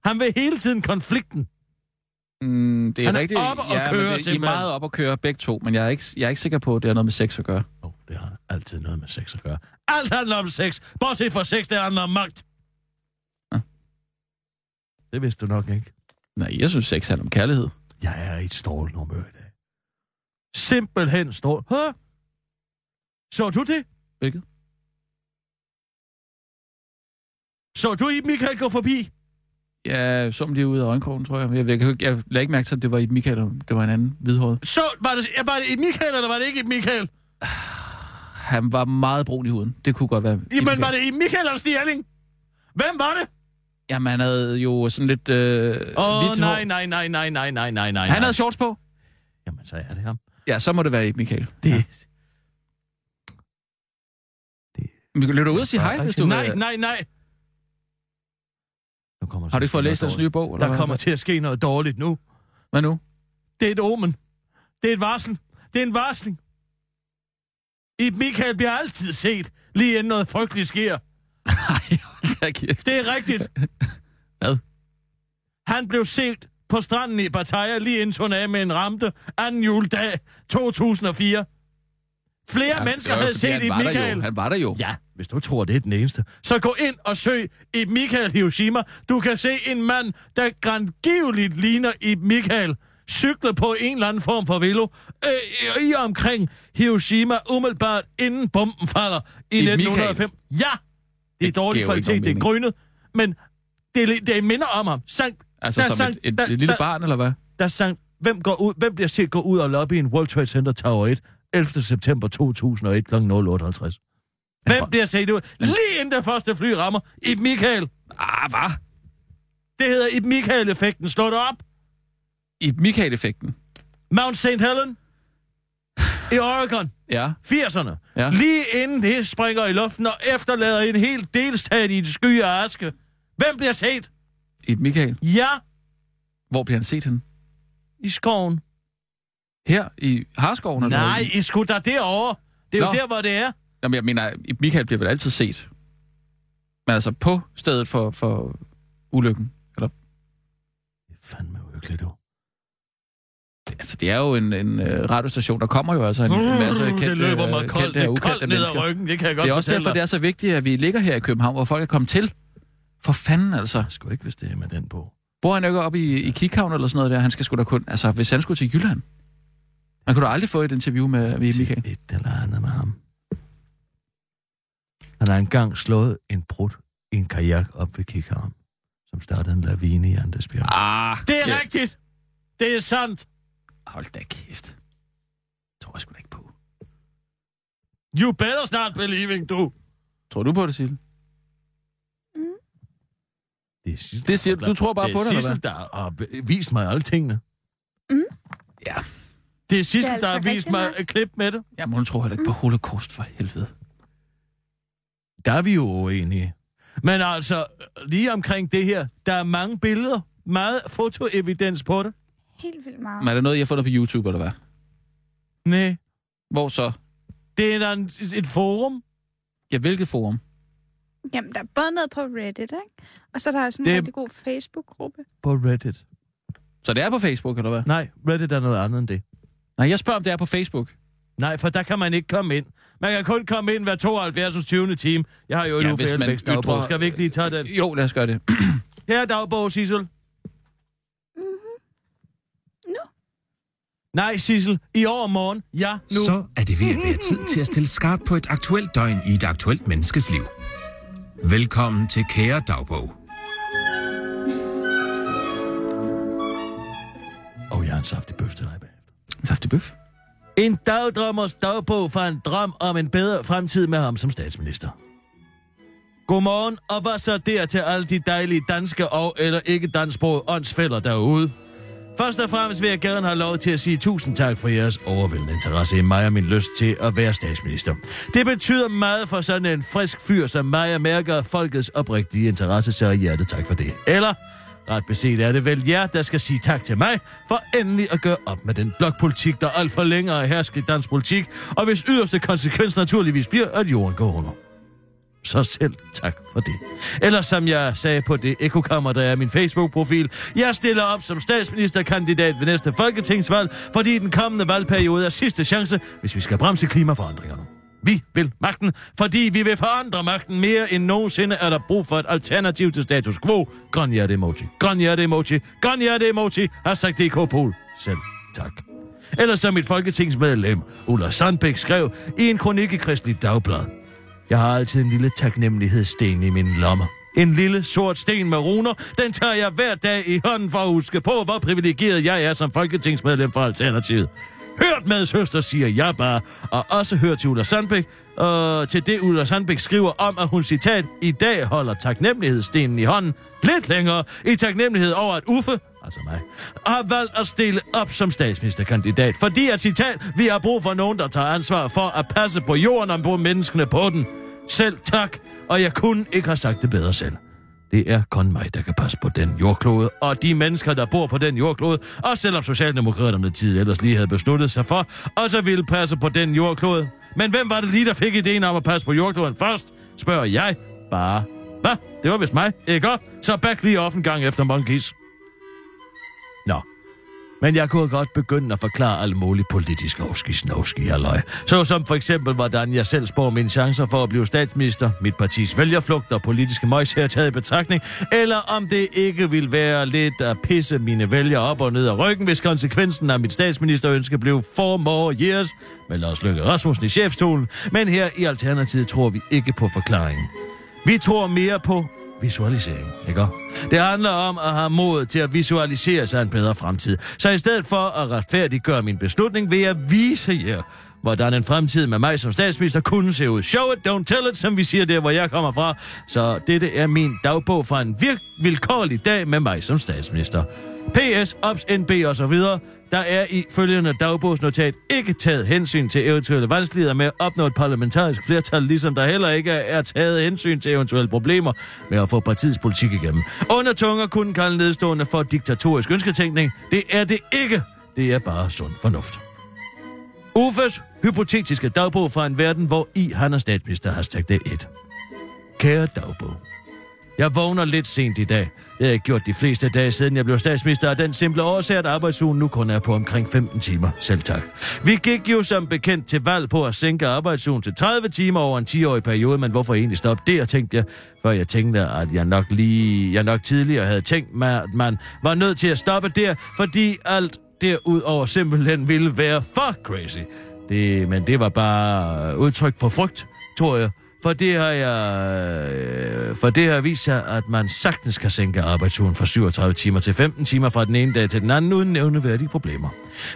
Han vil hele tiden konflikten. Det er han rigtigt. Han er oppe og køre simpelthen. I er meget oppe og køre begge to, men jeg er ikke sikker på, at det har noget med sex at gøre. Åh, det har altid noget med sex at gøre. Alt handler om sex. Bortset fra sex, det handler om magt. Ja. Det vidste du nok ikke. Nej, jeg synes sex handler om kærlighed. Jeg er i et strålende humør i dag. Simpelthen står... Hå? Så du det? Hvilket? Så du Ib Michael gå forbi? Ja, så lige ude af øjenkrogen, tror jeg. Jeg lagde ikke mærke til, at det var Ib Michael, det var en anden hvidhåret. Så var det Ib Michael, eller var det ikke Ib Michael? Han var meget brun i huden. Det kunne godt være... Jamen, var det Ib Michael eller Stjerling? Hvem var det? Jamen, han havde jo sådan lidt... nej. Han havde shorts på. Jamen, så er det ham. Ja, så må det være Ib Michael. Du kan løbe ud og sige hej, hvis du... Nej. Nu kommer har du ikke fået læst hans nye bog? Eller der kommer til at ske noget dårligt nu. Hvad nu? Det er et omen. Det er et varsel. Det er en varsling. Ib Michael bliver altid set, lige inden noget frygteligt sker. Nej, det er rigtigt. Hvad? Han blev set... på stranden i Pattaya, lige inden tsunamien ramte, 2. juledag 2004. Flere mennesker havde set Ib Michael. Han var der jo. Ja, hvis du tror, det er den eneste. Så gå ind og søg Ib Michael Hiroshima. Du kan se en mand, der grandgiveligt ligner Ib Michael, cykler på en eller anden form for velo, i omkring Hiroshima, umiddelbart inden bomben falder i 1905. Ja, det er dårlig kvalitet, det er grønnet, men det minder om ham. Altså der som sang, et lille barn, eller hvad? Der sang, hvem bliver set gå ud og lobby en World Trade Center Tower 1 11. september 2001 kl. 08:50? Hvem bliver set ud? Lige inden det første fly rammer. Ib Michael. Hvad? Det hedder Ib Michael-effekten. Slå det op. Ib Michael-effekten? Mount St. Helen. I Oregon. Ja. 80'erne. Ja. Lige inden det springer i luften og efterlader en hel delstat i en sky af aske. Hvem bliver set? Ib Michael? Ja. Hvor bliver han set henne? I skoven. Her? I Harskoven? Nej, I sgu da derovre. Det er jo der, hvor det er. Jamen, jeg mener, Ib Michael bliver vel altid set. Men altså på stedet for ulykken, eller? fandme uhyggeligt, du. Altså, det er jo en radiostation, der kommer jo altså en masse kendte, det løber mig koldt, det er koldt ned ad ryggen, det kan jeg godt fortælle dig. Det er også derfor, det er så vigtigt, at vi ligger her i København, hvor folk er kommet til. For fanden altså. Jeg skulle ikke, hvis det er med den på. Bor han jo ikke oppe i Kighavn eller sådan noget der? Han skal sgu da kun... Altså, hvis han skulle til Jylland. Man kunne da aldrig få et interview med Ib Michael. Et eller andet med ham. Han har engang slået en brud i en kajak op ved Kighavn, som startede en lavine i Andesbjerg. Ah, det er rigtigt! Det er sandt! Hold da kæft. Jeg tror jeg sgu da ikke på. You better start believing, du! Tror du på det, Sille? Det er Sissel, det siger, du tror bare det på det, Sissel, eller hvad? Der har vist mig alle tingene. Mm. Ja. Det er Sissel, der har vist mig et klip med det. Jamen, hun tror heller ikke på holocaust, for helvede. Der er vi jo uenige. Men altså, lige omkring det her, der er mange billeder, meget fotoevidens på det. Helt vildt meget. Men er der noget, jeg har fundet på YouTube, eller hvad? Nej. Hvor så? Det er der et forum. Ja, hvilket forum? Jamen, der er både noget på Reddit, ikke? Og så er der også en rigtig god Facebook-gruppe. På Reddit. Så det er på Facebook, eller hvad? Nej, Reddit er noget andet end det. Nej, jeg spørger, om det er på Facebook. Nej, for der kan man ikke komme ind. Man kan kun komme ind hver 72. 20. time. Jeg har jo en Uffe Elbæks dagbog. Skal vi ikke lige tage den? Jo, lad os gøre det. Her er dagbog, Sissel. Mhm. Nu. Nej, Sissel. I overmorgen. Ja, nu. Så er det ved at være tid til at stille skarpt på et aktuelt døgn i et aktuelt menneskes liv. Velkommen til Kære Dagbog. Og jeg har en saftig bøf til dig bagefter. En saftig bøf? En dagdrømmers dagbog for en drøm om en bedre fremtid med ham som statsminister. Godmorgen, og hvad så der til alle de dejlige danske og eller ikke dansksprogede åndsfæller derude? Først og fremmest vil jeg gerne have lov til at sige tusind tak for jeres overvældende interesse i mig og min lyst til at være statsminister. Det betyder meget for sådan en frisk fyr som mig, jeg mærker folkets oprigtige interesse, så hjertet tak for det. Eller, ret beset er det vel jer, der skal sige tak til mig, for endelig at gøre op med den blokpolitik, der alt for længe har hersket i dansk politik, og hvis yderste konsekvens naturligvis bliver, at jorden går under. Så selv tak for det. Eller som jeg sagde på det ekokammer, der er min Facebook-profil, jeg stiller op som statsministerkandidat ved næste folketingsvalg, fordi den kommende valgperiode er sidste chance, hvis vi skal bremse klimaforandringerne. Vi vil magten, fordi vi vil forandre magten mere end nogensinde, er der brug for et alternativ til status quo. Grøn hjerte emoji. Grøn hjerte emoji. Grøn hjerte emoji. Hashtag DK Pol. Selv tak. Eller som et folketingsmedlem, Ulla Sandbæk, skrev i en kronik i Kristelig Dagblad. Jeg har altid en lille taknemmelighedssten i min lomme. En lille sort sten med runer, den tager jeg hver dag i hånden for at huske på, hvor privilegeret jeg er som folketingsmedlem for Alternativet. Hørt med, søster, siger jeg bare, og også hørt til Ulla Sandbæk, og til det Ulla Sandbæk skriver om, at hun, citat, i dag holder taknemmelighedsstenen i hånden lidt længere i taknemmelighed over, at Uffe, altså mig, har valgt at stille op som statsministerkandidat, fordi, at citat, vi har brug for nogen, der tager ansvar for at passe på jorden og på menneskene på den. Selv tak, og jeg kunne ikke have sagt det bedre selv. Det er kun mig, der kan passe på den jordklode, og de mennesker, der bor på den jordklode, og selvom Socialdemokraterne tid ellers lige havde besluttet sig for, også ville passe på den jordklode. Men hvem var det lige, der fik ideen om at passe på jordkloden først? Spørger jeg bare. Hvad? Det var vist mig, ikke? Så back lige off en gang efter monkeys. Nå. Men jeg kunne godt begynde at forklare alle mulige politiske ovski-snovski-halløj. Så som for eksempel, hvordan jeg selv spår mine chancer for at blive statsminister, mit partis vælgerflugt og politiske møjs her taget i betragtning, eller om det ikke ville være lidt at pisse mine vælgere op og ned af ryggen, hvis konsekvensen af mit statsministerønske blev 4 more years med Lars Løkke Rasmussen i chefstolen. Men her i Alternativet tror vi ikke på forklaringen. Vi tror mere på visualisering, ikke? Det handler om at have mod til at visualisere sig en bedre fremtid. Så i stedet for at retfærdiggøre min beslutning, vil jeg vise jer, hvordan en fremtid med mig som statsminister kunne se ud. Show it, don't tell it, som vi siger der, hvor jeg kommer fra. Så dette er min dagbog fra en vilkårlig dag med mig som statsminister. PS, OBS, NB og så videre. Der er i følgende dagbogsnotat ikke taget hensyn til eventuelle vanskeligheder med at opnå et parlamentarisk flertal, ligesom der heller ikke er taget hensyn til eventuelle problemer med at få partiets politik igennem. Undertunger kunne kalde nedstående for diktatorisk ønsketænkning. Det er det ikke. Det er bare sund fornuft. Uffes hypotetiske dagbog fra en verden, hvor I, han er statsminister, #1. Kære dagbog. Jeg vågner lidt sent i dag. Det har jeg gjort de fleste dage, siden jeg blev statsminister, og den simple årsag, at arbejdsugen nu kun er på omkring 15 timer. Selv tak. Vi gik jo som bekendt til valg på at sænke arbejdsugen til 30 timer over en 10-årig periode, men hvorfor egentlig stoppe det, tænkte jeg, før jeg tænkte, at jeg nok tidligere havde tænkt mig, at man var nødt til at stoppe der, fordi alt derudover simpelthen ville være for crazy. Men det var bare udtryk for frygt, tror jeg. For det har vist sig, at man sagtens kan sænke arbejdsugen fra 37 timer til 15 timer fra den ene dag til den anden, uden nævneværdige problemer.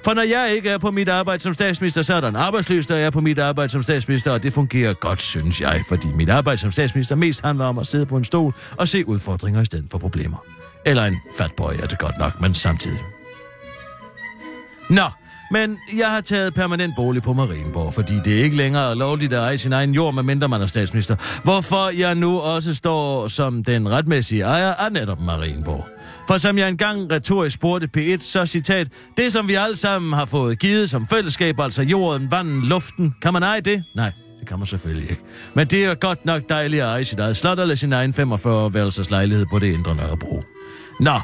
For når jeg ikke er på mit arbejde som statsminister, så er der en arbejdsløs, der er på mit arbejde som statsminister, og det fungerer godt, synes jeg, fordi mit arbejde som statsminister mest handler om at sidde på en stol og se udfordringer i stedet for problemer. Eller en fatboy er det godt nok, men samtidig. Nå. Men jeg har taget permanent bolig på Marienborg, fordi det er ikke længere lovligt at eje sin egen jord, medmindre man er statsminister. Hvorfor jeg nu også står som den retmæssige ejer af netop Marienborg. For som jeg engang retorisk spurgte P1, så citat, det som vi alle sammen har fået givet som fællesskab, altså jorden, vandet, luften, kan man eje det? Nej. Det kan man selvfølgelig ikke. Men det er godt nok dejligt at eje sit eget slot eller sin egen 45-værelses lejlighed på det indre Nørrebro. Nå.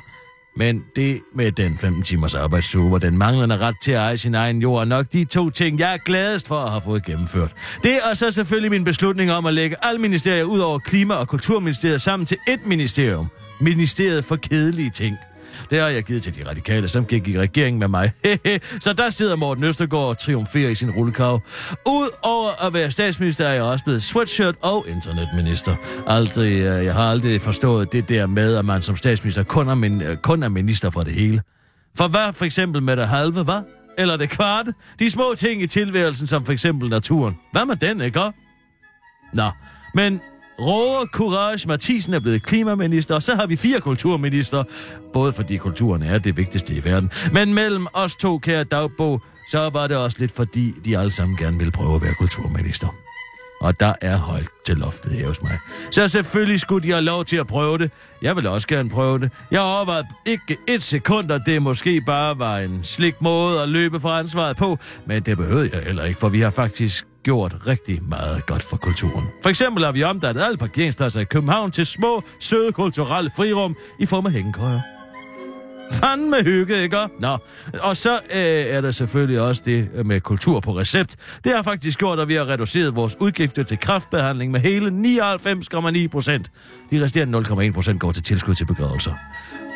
Men det med den 15 timers arbejdsuge og den manglende ret til at eje sin egen jord er nok de to ting, jeg er gladest for at have fået gennemført. Det og så selvfølgelig min beslutning om at lægge alle ministerier ud over Klima- og Kulturministeriet sammen til ét ministerium. Ministeriet for kedelige ting. Det har jeg givet til de radikale, som gik i regeringen med mig. Så der sidder Morten Østergaard og triumferer i sin rullekrav. Udover at være statsminister, er jeg også blevet sweatshirt og internetminister. Jeg har aldrig forstået det der med, at man som statsminister kun er minister for det hele. For hvad for eksempel med det halve, hvad? Eller det kvarte? De små ting i tilværelsen, som for eksempel naturen. Hvad med den, ikke? Nå, men... Roger Courage Mathisen er blevet klimaminister, og så har vi 4 kulturminister. Både fordi kulturen er det vigtigste i verden. Men mellem os to, kære Dagbo, så var det også lidt fordi, de alle sammen gerne ville prøve at være kulturminister. Og der er højt til loftet her hos mig. Så selvfølgelig skulle de have lov til at prøve det. Jeg ville også gerne prøve det. Jeg overvejede ikke et sekund, at det måske bare var en slik måde at løbe fra ansvaret på. Men det behøvede jeg heller ikke, for vi har faktisk gjort rigtig meget godt for kulturen. For eksempel har vi omdannet alle parkeringspladser i København til små, søde kulturelle frirum i form af hængekøjer. Fanden med hygge, ikke? Nå, og så er der selvfølgelig også det med kultur på recept. Det har faktisk gjort, at vi har reduceret vores udgifter til kræftbehandling med hele 99,9%. De resterende 0,1% går til tilskud til begravelser.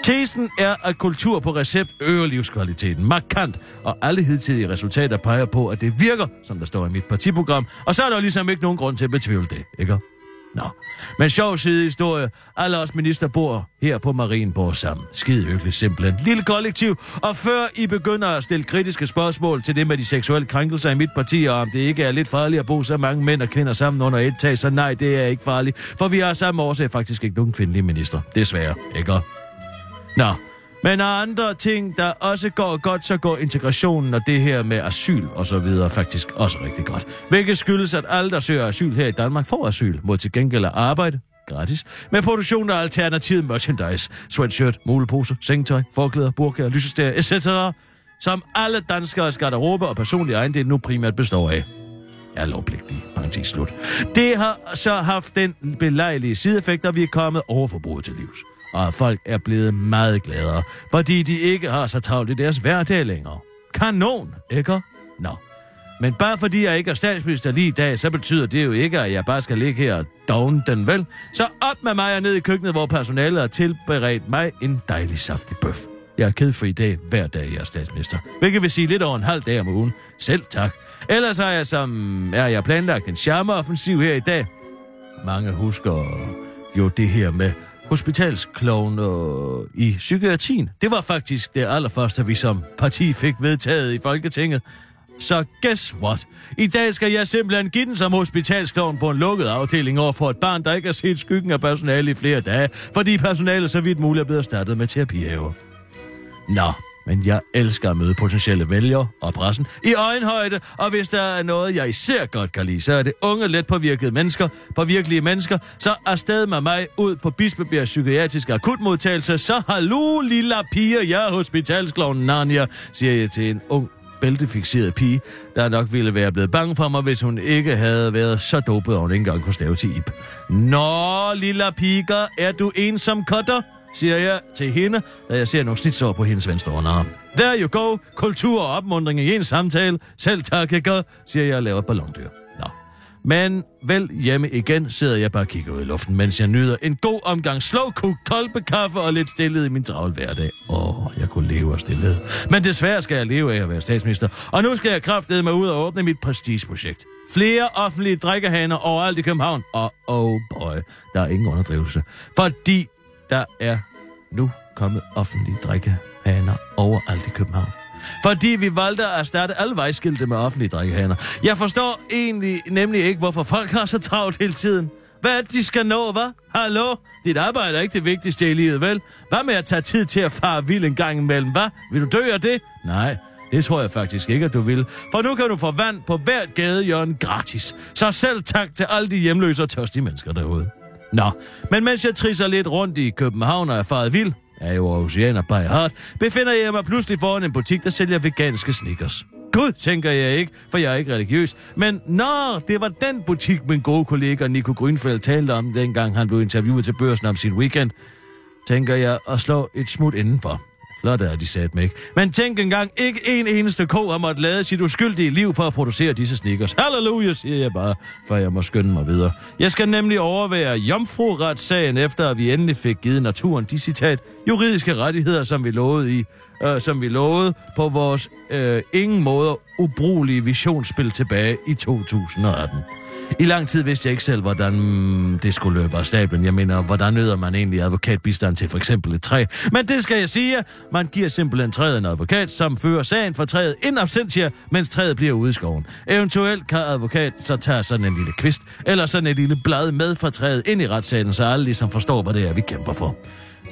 Tesen er, at kultur på recept øger livskvaliteten markant, og alle hidtidige resultater peger på, at det virker, som der står i mit partiprogram, og så er der ligesom ikke nogen grund til at betvivle det, ikke? Nå, men sjov sidehistorie. Alle os minister bor her på Marienborg sammen. Skide hyggeligt, simpelthen. Lille kollektiv. Og før I begynder at stille kritiske spørgsmål til det med de seksuelle krænkelser i mit parti, og om det ikke er lidt farligt at bo så mange mænd og kvinder sammen under et tag, så nej, det er ikke farligt. For vi har samme årsag faktisk ikke nogen kvindelige minister. Desværre, ikke? Nå, men af andre ting, der også går godt, så går integrationen og det her med asyl og så videre faktisk også rigtig godt. Hvilket skyldes, at alle, der søger asyl her i Danmark, får asyl, mod til gengæld at arbejde gratis, med produktion af alternativ merchandise, sweatshirt, mulepose, sengetøj, forklæder, burkaer, lysestager, etc., som alle danskeres garderobe og personlig ejendel nu primært består af. Er lovpligtige, parentes slut. Det har så haft den belejlige sideeffekt, at vi er kommet overforbruget til livs. Og folk er blevet meget gladere, fordi de ikke har så travlt i deres hverdag længere. Kanon, ikke? Nå. Men bare fordi jeg ikke er statsminister lige i dag, så betyder det jo ikke, at jeg bare skal ligge her og dogne den vel. Så op med mig og ned i køkkenet, hvor personalet har tilberedt mig en dejlig saftig bøf. Jeg er kedfri i dag, hver dag jeg er statsminister. Hvilket vil sige lidt over en halv dag om ugen. Selv tak. Ellers har jeg planlagt en charmeoffensiv her i dag. Mange husker jo det her med hospitalsklovner i psykiatrien. Det var faktisk det allerførste, vi som parti fik vedtaget i Folketinget. Så guess what? I dag skal jeg simpelthen give den som hospitalsklovn på en lukket afdeling over for et barn, der ikke har set skyggen af personale i flere dage, fordi personalet så vidt muligt er blevet startet med terapihaver. Nå, men jeg elsker at møde potentielle vælgere og pressen i øjenhøjde, og hvis der er noget, jeg især godt kan lide, så er det unge, letpåvirkelige mennesker, så afsted med mig ud på Bispebjerg Psykiatriske Akutmodtagelse, så hallo, lilla piger, jeg er hospitalsklovnen Narnia, siger jeg til en ung bæltefikseret pige, der nok ville være blevet bange for mig, hvis hun ikke havde været så dopet, og hun ikke engang kunne stave til Ib. Nå, lilla piger, er du ensom kutter? Siger jeg til hende, da jeg ser nogle snitsår på hendes venstre underarm. There you go, kultur og opmuntring i en samtale. Selv tak, ikke? Siger jeg og laver et ballondyr. Nå. Men vel hjemme igen sidder jeg bare og kigger ud i luften, mens jeg nyder en god omgang slow-cooked kolbekaffe og lidt stillhed i min travl hverdag. Jeg kunne leve af stillhed. Men desværre skal jeg leve af at være statsminister. Og nu skal jeg kraftedeme mig ud og åbne mit prestigeprojekt. Flere offentlige drikkehaner overalt i København. Og oh boy, der er ingen underdrivelse. Fordi der er nu kommet offentlige drikkehaner overalt i København. Fordi vi valgte at starte alle vejskilte med offentlige drikkehaner. Jeg forstår egentlig nemlig ikke, hvorfor folk har så travlt hele tiden. Hvad de skal nå, hva? Hallo? Dit arbejde er ikke det vigtigste i livet, vel? Hvad med at tage tid til at fare vild en gang imellem, hva? Vil du dø af det? Nej, det tror jeg faktisk ikke, at du vil. For nu kan du få vand på hvert gadehjørne gratis. Så selv tak til alle de hjemløse og tørstige mennesker derude. Nå, men mens jeg trisser lidt rundt i København og er faret vild, er jo oceaner by heart, befinder jeg mig pludselig foran en butik, der sælger veganske sneakers. Gud, tænker jeg ikke, for jeg er ikke religiøs. Men nå, det var den butik, min gode kollega Nico Grünfeldt talte om, dengang han blev interviewet til Børsen om sin weekend, tænker jeg at slå et smut indenfor. Flot er de sat mig ikke. Men tænk engang, ikke en eneste ko har måttet lade sit uskyldige liv for at producere disse sneakers. Halleluja, siger jeg bare, for jeg må skynde mig videre. Jeg skal nemlig overvære jomfruretssagen, efter at vi endelig fik givet naturen de citat juridiske rettigheder, som vi lovede, på vores ingen måder ubrugelige visionsspil tilbage i 2018. I lang tid vidste jeg ikke selv, hvordan det skulle løbe af stablen. Jeg mener, hvordan nøder man egentlig advokatbistand til for eksempel et træ? Men det skal jeg sige. Man giver simpelthen træet en advokat, som fører sagen for træet in absentia, mens træet bliver ude i skoven. Eventuelt kan advokat så tage sådan en lille kvist, eller sådan en lille blad med fra træet ind i retssalen, så alle ligesom forstår, hvad det er, vi kæmper for.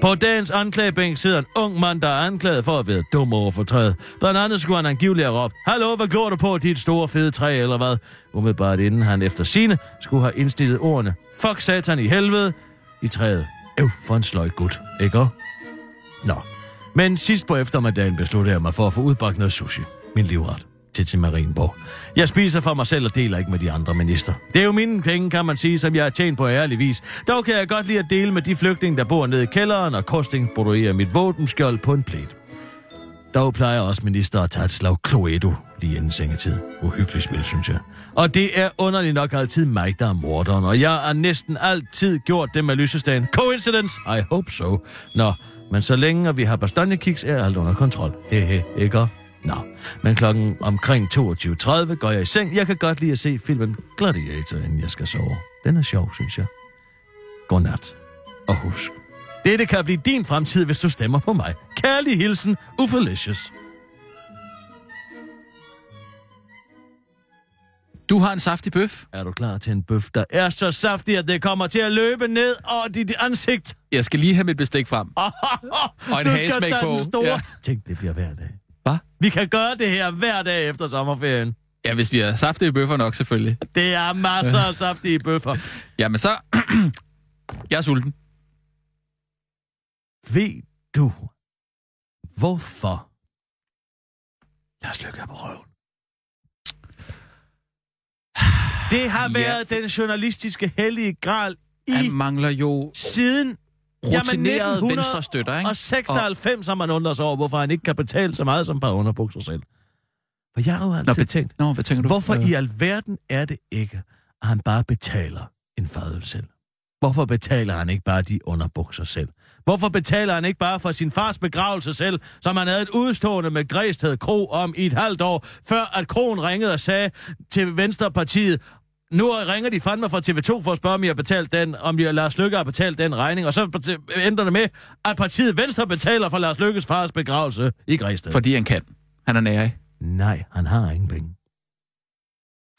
På dagens anklagebænk sidder en ung mand, der er anklaget for at være dum over for træet. Blandt andet skulle han angiveligt have råbt, hallo, hvad går du på, dit store fede træ, eller hvad? Umiddelbart inden han efter sine skulle have indstillet ordene, fuck satan i helvede, i træet. Øv, for en sløj gut, ikke? Nå. Men sidst på eftermiddagen besluttede jeg mig for at få udbragt noget sushi, min livret, til Marienborg. Jeg spiser for mig selv og deler ikke med de andre minister. Det er jo mine penge, kan man sige, som jeg har tjent på ærlig vis. Dog kan jeg godt lide at dele med de flygtninge, der bor nede i kælderen og kostingsbroderer mit våbenskjold på en plet. Dog plejer også minister at tage et slag Cluedo lige inden sengetid. Uhyggeligt spil, synes jeg. Og det er underligt nok altid mig, der er morderen, og jeg har næsten altid gjort det med lysestagen. Coincidence? I hope so. Nå, men så længe vi har bastogne-kiks, er alt under kontrol. Hehe, ikke? Nå, men klokken omkring 22.30 går jeg i seng. Jeg kan godt lide at se filmen Gladiator, inden jeg skal sove. Den er sjov, synes jeg. Godnat. Og husk, dette kan blive din fremtid, hvis du stemmer på mig. Kærlig hilsen, Ufelicious. Du har en saftig bøf. Er du klar til en bøf, der er så saftig, at det kommer til at løbe ned over dit ansigt? Jeg skal lige have mit bestik frem. Og en hagesmæk på. Den store. Ja. Tænk, det bliver hver dag. Hva? Vi kan gøre det her hver dag efter sommerferien. Ja, hvis vi har saftige bøffer nok, selvfølgelig. Det er masser af saftige bøffer. Jamen så, jeg er sulten. Ved du, hvorfor Lars Løkke er på røven? Det har været den journalistiske hellige gral i... Han mangler jo... Siden... Rutineret venstrestøtter, ikke? Og 96 har man undret sig over, hvorfor han ikke kan betale så meget som et par underbukser selv. For jeg har jo altid tænkt, hvad tænker du? Hvorfor i alverden er det ikke, at han bare betaler en fadøl selv? Hvorfor betaler han ikke bare de underbukser selv? Hvorfor betaler han ikke bare for sin fars begravelse selv, som han havde et udstående med Græsted Kro om i et halvt år, før at Kroen ringede og sagde til Venstrepartiet, nu ringer de fandme fra TV2 for at spørge, om I har betalt den, om Lars Løkke har betalt den regning, og så ender det med, at partiet Venstre betaler for Lars Løkkes fars begravelse i Græsted. Fordi han kan. Han er nærig. Nej, han har ingen penge.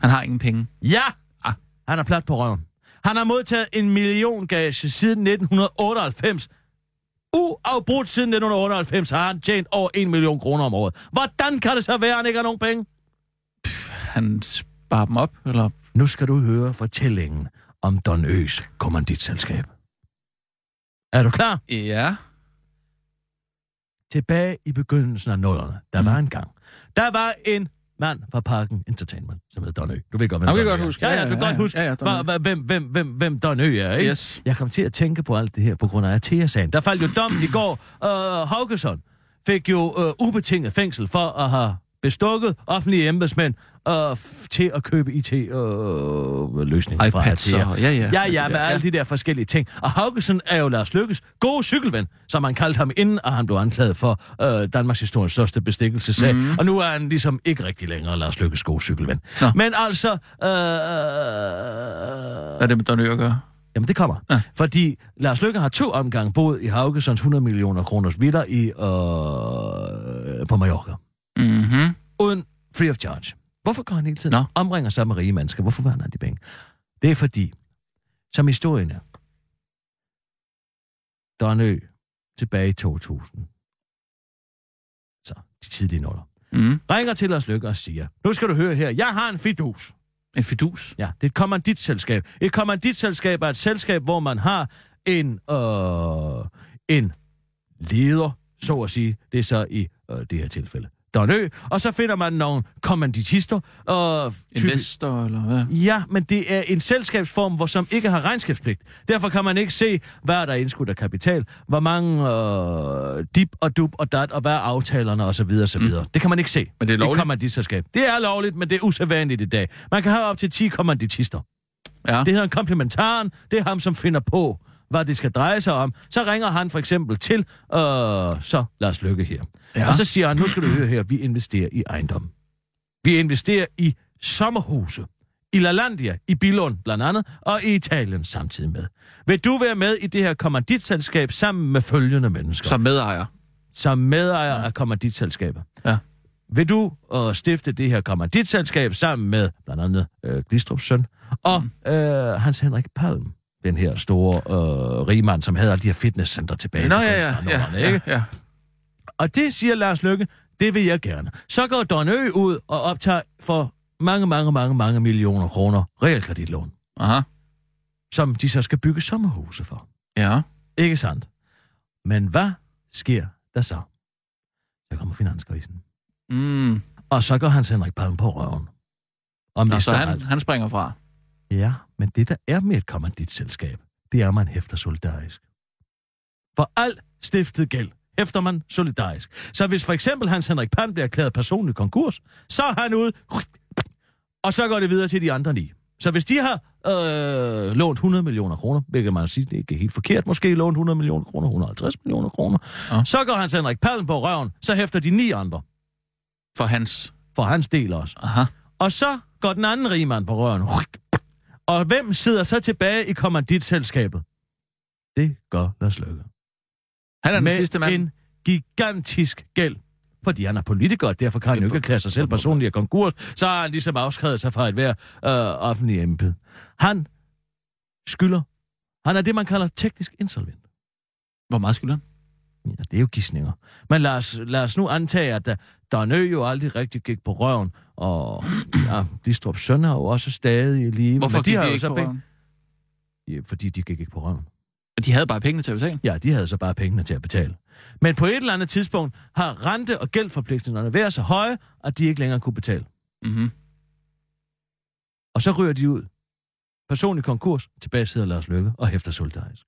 Han har ingen penge? Ja! Ah. Han er plat på røven. Han har modtaget 1 million gage siden 1998. Uafbrudt siden 1998 har han tjent over 1 million kroner om året. Hvordan kan det så være, at han ikke har nogen penge? Han sparer dem op, eller... Nu skal du høre fortællingen om Don Øs kommanditselskab. Er du klar? Ja. Tilbage i begyndelsen af 00'erne, der var en gang, Der var en mand fra Parken Entertainment, som hedder Don Ø. Du ved godt, hvem Don Ø er. Ja, ja, du kan godt huske, hvem Don Ø er, ikke? Yes. Jeg kom til at tænke på alt det her på grund af Atea-sagen. Der faldt jo dommen i går. Haukesson fik jo ubetinget fængsel for at have bestukket offentlige embedsmænd til at købe IT-løsninger fra Atea. Ja, med alle de der forskellige ting. Og Haukesson er jo Lars Løkkes gode cykelven, som man kaldte ham inden, og han blev anklaget for Danmarks historiens største bestikkelsessag. Mm. Og nu er han ligesom ikke rigtig længere Lars Løkkes gode cykelven. Nå. Men altså... Hvad er det med Don Ø at gøre? Jamen, det kommer. Ja. Fordi Lars Løkke har 2 omgange boet i Haukessons 100 millioner kroners villa på Mallorca. Mm-hmm. Uden free of charge. Hvorfor går han hele tiden omringer sig med rige mennesker? Hvorfor var han af de penge? Det er fordi, som historien er, Don Ø tilbage i 2000, så de tidlige nuller, ringer til Lars Løkke og siger, nu skal du høre her, jeg har en fidus. En fidus? Ja, det er et kommanditselskab. Et kommanditselskab er et selskab, hvor man har en leder, så at sige. Det er så i det her tilfælde Don Ø. Og så finder man nogle kommanditister. Investor eller hvad? Ja, men det er en selskabsform, hvor som ikke har regnskabspligt. Derfor kan man ikke se, hvad der er indskudt af kapital, hvor mange dip og dub og dat, og hvad er aftalerne osv. Det kan man ikke se. Men det er lovligt? Et kommanditselskab. Det er lovligt, men det er usædvanligt i dag. Man kan have op til 10 kommanditister. Ja. Det hedder en komplementaren. Det er ham, som finder på, hvad det skal dreje sig om. Så ringer han for eksempel til så Lars Løkke her. Ja. Og så siger han, nu skal du høre her, vi investerer i ejendom. Vi investerer i sommerhuse. I Lalandia, i Billund blandt andet, og i Italien samtidig med. Vil du være med i det her kommanditselskab sammen med følgende mennesker? Som medejer. Som medejer af kommanditselskaber. Ja. Vil du stifte det her kommanditselskab sammen med blandt andet Glistrups søn og Hans Henrik Palm? Den her store rigmand, som havde alle de her fitnesscenter tilbage. Nå, ja. Og det siger Lars Løkke, det vil jeg gerne. Så går Don Ø ud og optager for mange millioner kroner realkreditlån. Aha. Som de så skal bygge sommerhuse for. Ja. Ikke sandt? Men hvad sker der så? Så kommer finanskrisen. Mm. Og så går Hans Henrik Palm på røven. Så han springer fra. Ja, men det, der er med et kommanditselskab, det er, man hæfter solidarisk. For alt stiftet gæld hæfter man solidarisk. Så hvis for eksempel Hans Henrik Palm bliver erklæret personlig konkurs, så er han ude, og så går det videre til de andre 9. Så hvis de har lånt 100 millioner kroner, hvilket man siger, det er ikke helt forkert, måske lånt 100 millioner kroner, 150 millioner kroner, så går Hans Henrik Palm på røven, så hæfter de 9 andre. For hans del også. Aha. Og så går den anden rigmand på røven. Og hvem sidder så tilbage i kommanditselskabet? Det gør Lars Løkke. Han er den sidste mand. Med en gigantisk gæld. Fordi han er politiker, og derfor kan han jo ikke erklære sig selv personligt af konkurs. Så har han ligesom afskrevet sig fra et hver offentlig embed. Han skylder. Han er det, man kalder teknisk insolvent. Hvor meget skylder han? Ja, det er jo gidsninger. Men lad os nu antage, at Don Ø jo aldrig rigtig gik på røven, og Glistrups søn er jo også stadig i live. Hvorfor gik de ikke på røven? Ja, fordi de gik ikke på røven. Men de havde bare pengene til at betale? Ja, de havde så bare pengene til at betale. Men på et eller andet tidspunkt har rente- og gældforpligtelserne været så høje, at de ikke længere kunne betale. Mm-hmm. Og så ryger de ud. Personlig konkurs, tilbage sidder Lars Løkke og hæfter solidarisk.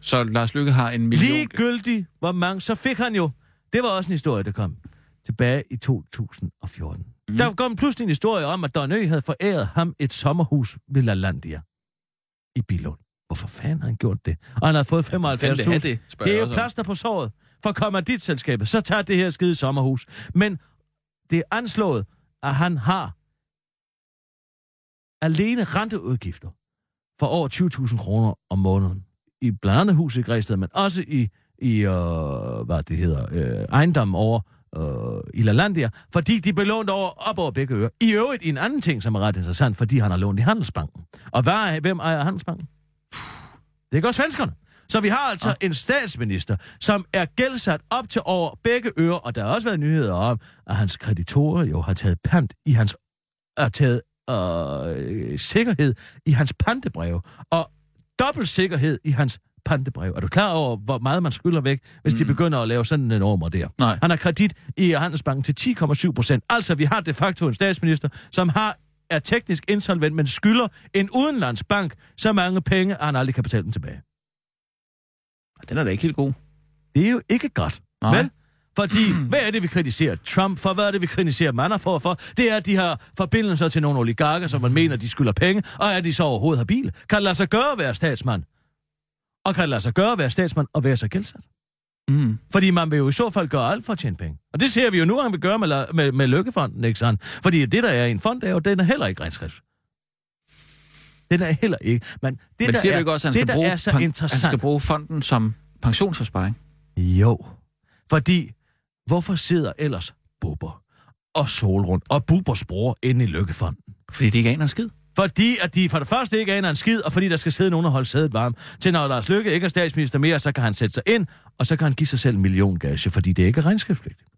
Så Lars Løkke har en million... Ligegyldig, hvor mange... Så fik han jo... Det var også en historie, der kom tilbage i 2014. Mm. Der kom pludselig en historie om, at Don Ø havde foræret ham et sommerhus ved Lalandia i Billund. Hvorfor fanden har han gjort det? Og han havde fået 75.000. Det er jo plaster på såret. For kommer dit selskab, så tager det her skide sommerhus. Men det er anslået, at han har alene renteudgifter for over 20.000 kroner om måneden. I blandt andet huset i Græsted, men også i ejendom over i Lalandia, fordi de blev lånt op over begge øer. I øvrigt en anden ting, som er ret interessant, fordi han har lånt i Handelsbanken. Og hvem ejer Handelsbanken? Det gør svenskerne. Så vi har altså en statsminister, som er gældsat op til over begge øer, og der har også været nyheder om, at hans kreditorer jo har taget pant i hans... har taget sikkerhed i hans pantebreve, og dobbelt sikkerhed i hans pantebrev. Er du klar over, hvor meget man skylder væk, hvis de begynder at lave sådan en nummer der? Nej. Han har kredit i Handelsbanken til 10,7%. Altså, vi har de facto en statsminister, som er teknisk insolvent, men skylder en udenlandsbank så mange penge, at han aldrig kan betale dem tilbage. Den er da ikke helt god. Det er jo ikke godt. Nej. Vel? Fordi, hvad er det, vi kritiserer Trump for? Hvad er det, vi kritiserer Manafort for? Det er, at de har forbindelser til nogle oligarker, som man mener, de skylder penge, og er de så overhovedet habile? Kan det lade sig gøre at være statsmand? Og kan det lade sig gøre at være statsmand og være så gældsat? Mm. Fordi man vil jo i så fald gøre alt for at tjene penge. Og det ser vi jo nu, han vil gøre med Løkkefonden, ikke sådan? Fordi det, der er en fond, er jo, den er heller ikke retskreds. Den er heller ikke. Men siger du ikke også, at han skal bruge fonden som pensionsforsparing? Jo. Fordi hvorfor sidder ellers Bubber og Solrund og Bubbers bror inde i Løkkefonden? Fordi det ikke aner en skid. Fordi at de for det første ikke aner en skid, og fordi der skal sidde nogen og holde sædet varm. Til når Lars Løkke ikke er statsminister mere, så kan han sætte sig ind, og så kan han give sig selv en milliongage, fordi det ikke er regnskabspligtigt.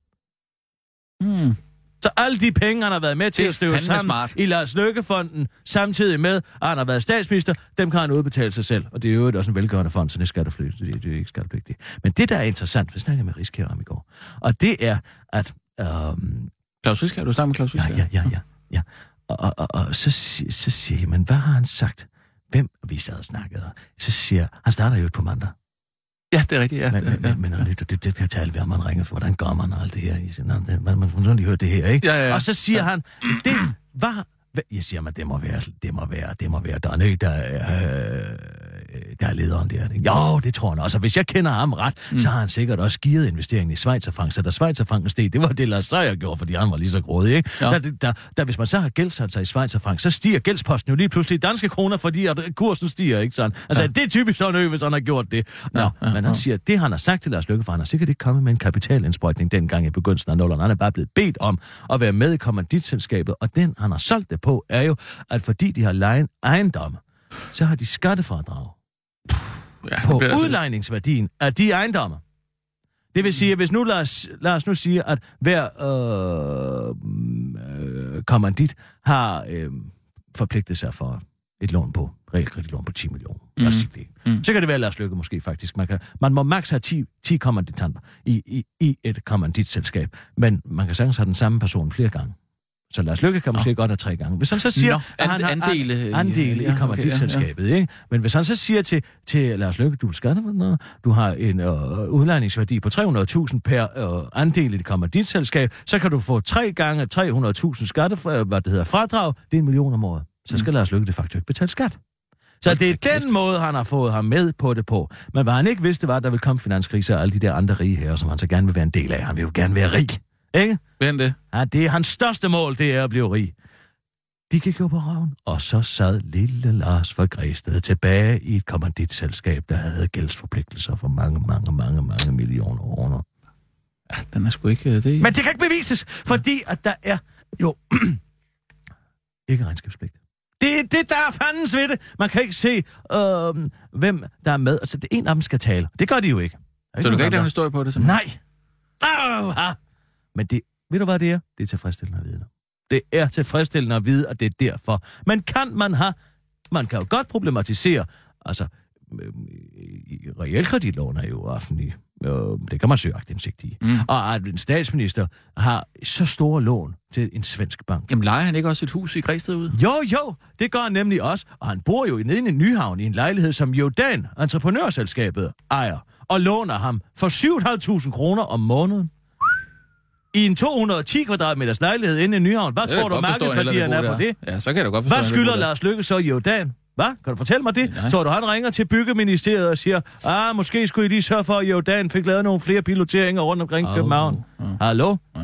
Mm. Så alle de penge, han har været med til at støve sammen i Lars Løkke-fonden, samtidig med, at han har været statsminister, dem kan han udbetale sig selv. Og det er jo også en velgørende fond, så det er ikke skattepligtigt. Men det, der er interessant, vi snakkede med Riskær om i går, og det er, at... Claus Riskær, du snakker med Claus Riskær? Ja. Og så siger jeg, men hvad har han sagt? Hvem vi sad og snakkede? Så siger han starter jo på mandag. Ja, det er rigtigt, ja. Men det kan jeg tale ved, om man ringer for, hvordan gør man alt det her? Man får sådan lige hørt det her, ikke? Ja. Og så siger han, det var... Jeg siger, man, det må være Don Ø, der er lederen der. Jo, det tror han også. Og hvis jeg kender ham ret, så har han sikkert også gearet investeringen i Schweizerfrank. Så da Schweizerfranken steg, det var det, Lars Løkke gjorde, fordi han var lige så grådig, ikke? Ja. Der, hvis man så har gældsat sig i Schweizerfrank, så stiger gældsposten jo lige pludselig danske kroner, fordi kursen stiger, ikke sådan? Altså, det er typisk Don Ø, hvis han har gjort det. Men han siger, det han har sagt til Lars Løkke, for han har sikkert ikke kommet med en kapitalindsprøjtning dengang i begyndelsen af 00'erne. Han er bare blevet bedt om at være med i kommanditselskabet, og den han har solgt det på, er jo, at fordi de har ejendomme, så har de skattefradrag på udlejningsværdien af de ejendomme. Det vil sige, at hvis nu Lars nu siger, at hver kommandit har forpligtet sig for et lån på, realkreditlån på 10 millioner. Så kan det være, at Lars Løkke måske faktisk. Man må maks have 10 kommanditanter i et kommanditselskab, men man kan sagtens have den samme person flere gange. Så Lars Løkke kan måske godt have 3 gange. Hvis han så siger, at han har andele i kommanditselskabet, ikke? Men hvis han så siger til Lars Løkke, du skal have noget, du har en udlejningsværdi på 300.000 per andel i det kommanditselskab, så kan du få 3 gange 300.000 fradrag, det er 1 million om året. Så skal Lars Løkke de facto ikke betale skat. Så det er den måde, han har fået ham med på det på. Men hvad han ikke vidste, var, at der ville komme finanskriser og alle de der andre rige herrer, som han så gerne vil være en del af. Han vil jo gerne være rig. Ikke? Hvem det? Ja, det er hans største mål, det er at blive rig. De gik jo på røven, og så sad lille Lars fra Græsted tilbage i et kommanditselskab, der havde gældsforpligtelser for mange millioner kroner. Ja, den er sgu ikke det. Men det kan ikke bevises, fordi at der er jo ikke regnskabspligt. Det der er fandens ved det. Man kan ikke se, hvem der er med. Altså, det en af dem skal tale. Det gør de jo ikke. Så du kan ikke lave en historie på det? Simpelthen? Nej. Men det, ved du hvad det er? Det er tilfredsstillende at vide. Det er tilfredsstillende at vide, og det er derfor. Men man kan jo godt problematisere, altså, realkreditlån er jo offentlig. Det kan man søge aktindsigt i. Og at en statsminister har så store lån til en svensk bank. Jamen leger han ikke også et hus i Græsted ude? Jo, det gør han nemlig også. Og han bor jo nede i Nyhavn i en lejlighed, som Jordan, entreprenørselskabet, ejer. Og låner ham for 7.500 kroner om måneden. I en 210 kvadratmeters lejlighed inde i Nyhavn. Hvad tror du, markedsværdierne er på det? Ja, så kan du godt forstå. Hvad skylder Lars Løkke så i Jordan? Hvad? Kan du fortælle mig det? Nej. Tror du, han ringer til byggeministeriet og siger, måske skulle I lige sørge for, at Jordan fik lavet nogle flere piloteringer rundt omkring København. Hallo? Ja.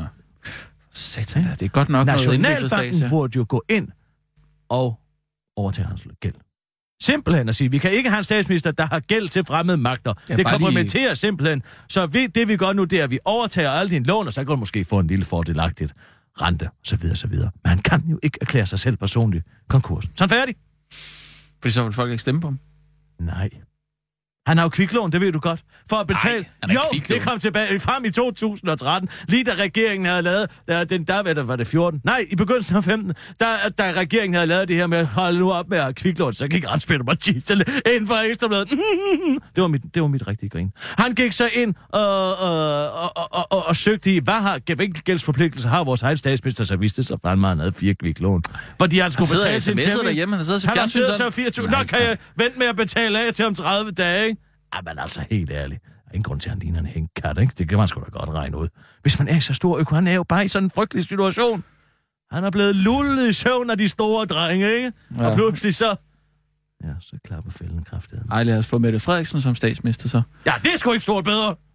Satan, det er godt nok noget indviklet stats. Nationalbanken burde jo gå ind og overtage hans gæld. Simpelthen at sige, vi kan ikke have en statsminister, der har gæld til fremmede magter. Ja, det kompromitterer simpelthen. Så det vi gør nu, det er, at vi overtager alle dine lån, og så kan du måske få en lille fordelagtigt rente, så videre. Men han kan jo ikke erklære sig selv personligt konkurs. Sådan færdig. Fordi så vil folk ikke stemme på ham? Nej. Han har jo kviklån, det ved du godt. For at betale... Ej, jo, kviklån. Det kom tilbage frem i 2013, lige da regeringen havde lavet... Der var det 14. Nej, i begyndelsen af 15, da regeringen havde lavet det her med at holde nu op med at kviklån, så gik han Peter Martinsen ind for Ekstrabladet. Det var mit rigtige grin. Han gik så ind og søgte i, hvilke gældsforpligtelser har vores egen statsminister, så viste det sig, at han havde 4 kviklån. Fordi han skulle betale sin temming. Han har siddet til 24. Nå, kan jeg vente med at betale af til om 30 dage, ikke? Ej, men altså helt ærligt. Der er ingen grund til, at han ligner en hængkat, ikke? Det kan man sgu da godt regne ud. Hvis man er så stor økonomi, han er jo bare i sådan en frygtelig situation. Han er blevet lullet i søvn af de store drenge, ikke? Ja. Og pludselig så... Ja, så klapper fælden kraftigt. Ej, lad os få Mette Frederiksen som statsminister så. Ja, det er sgu ikke stort bedre.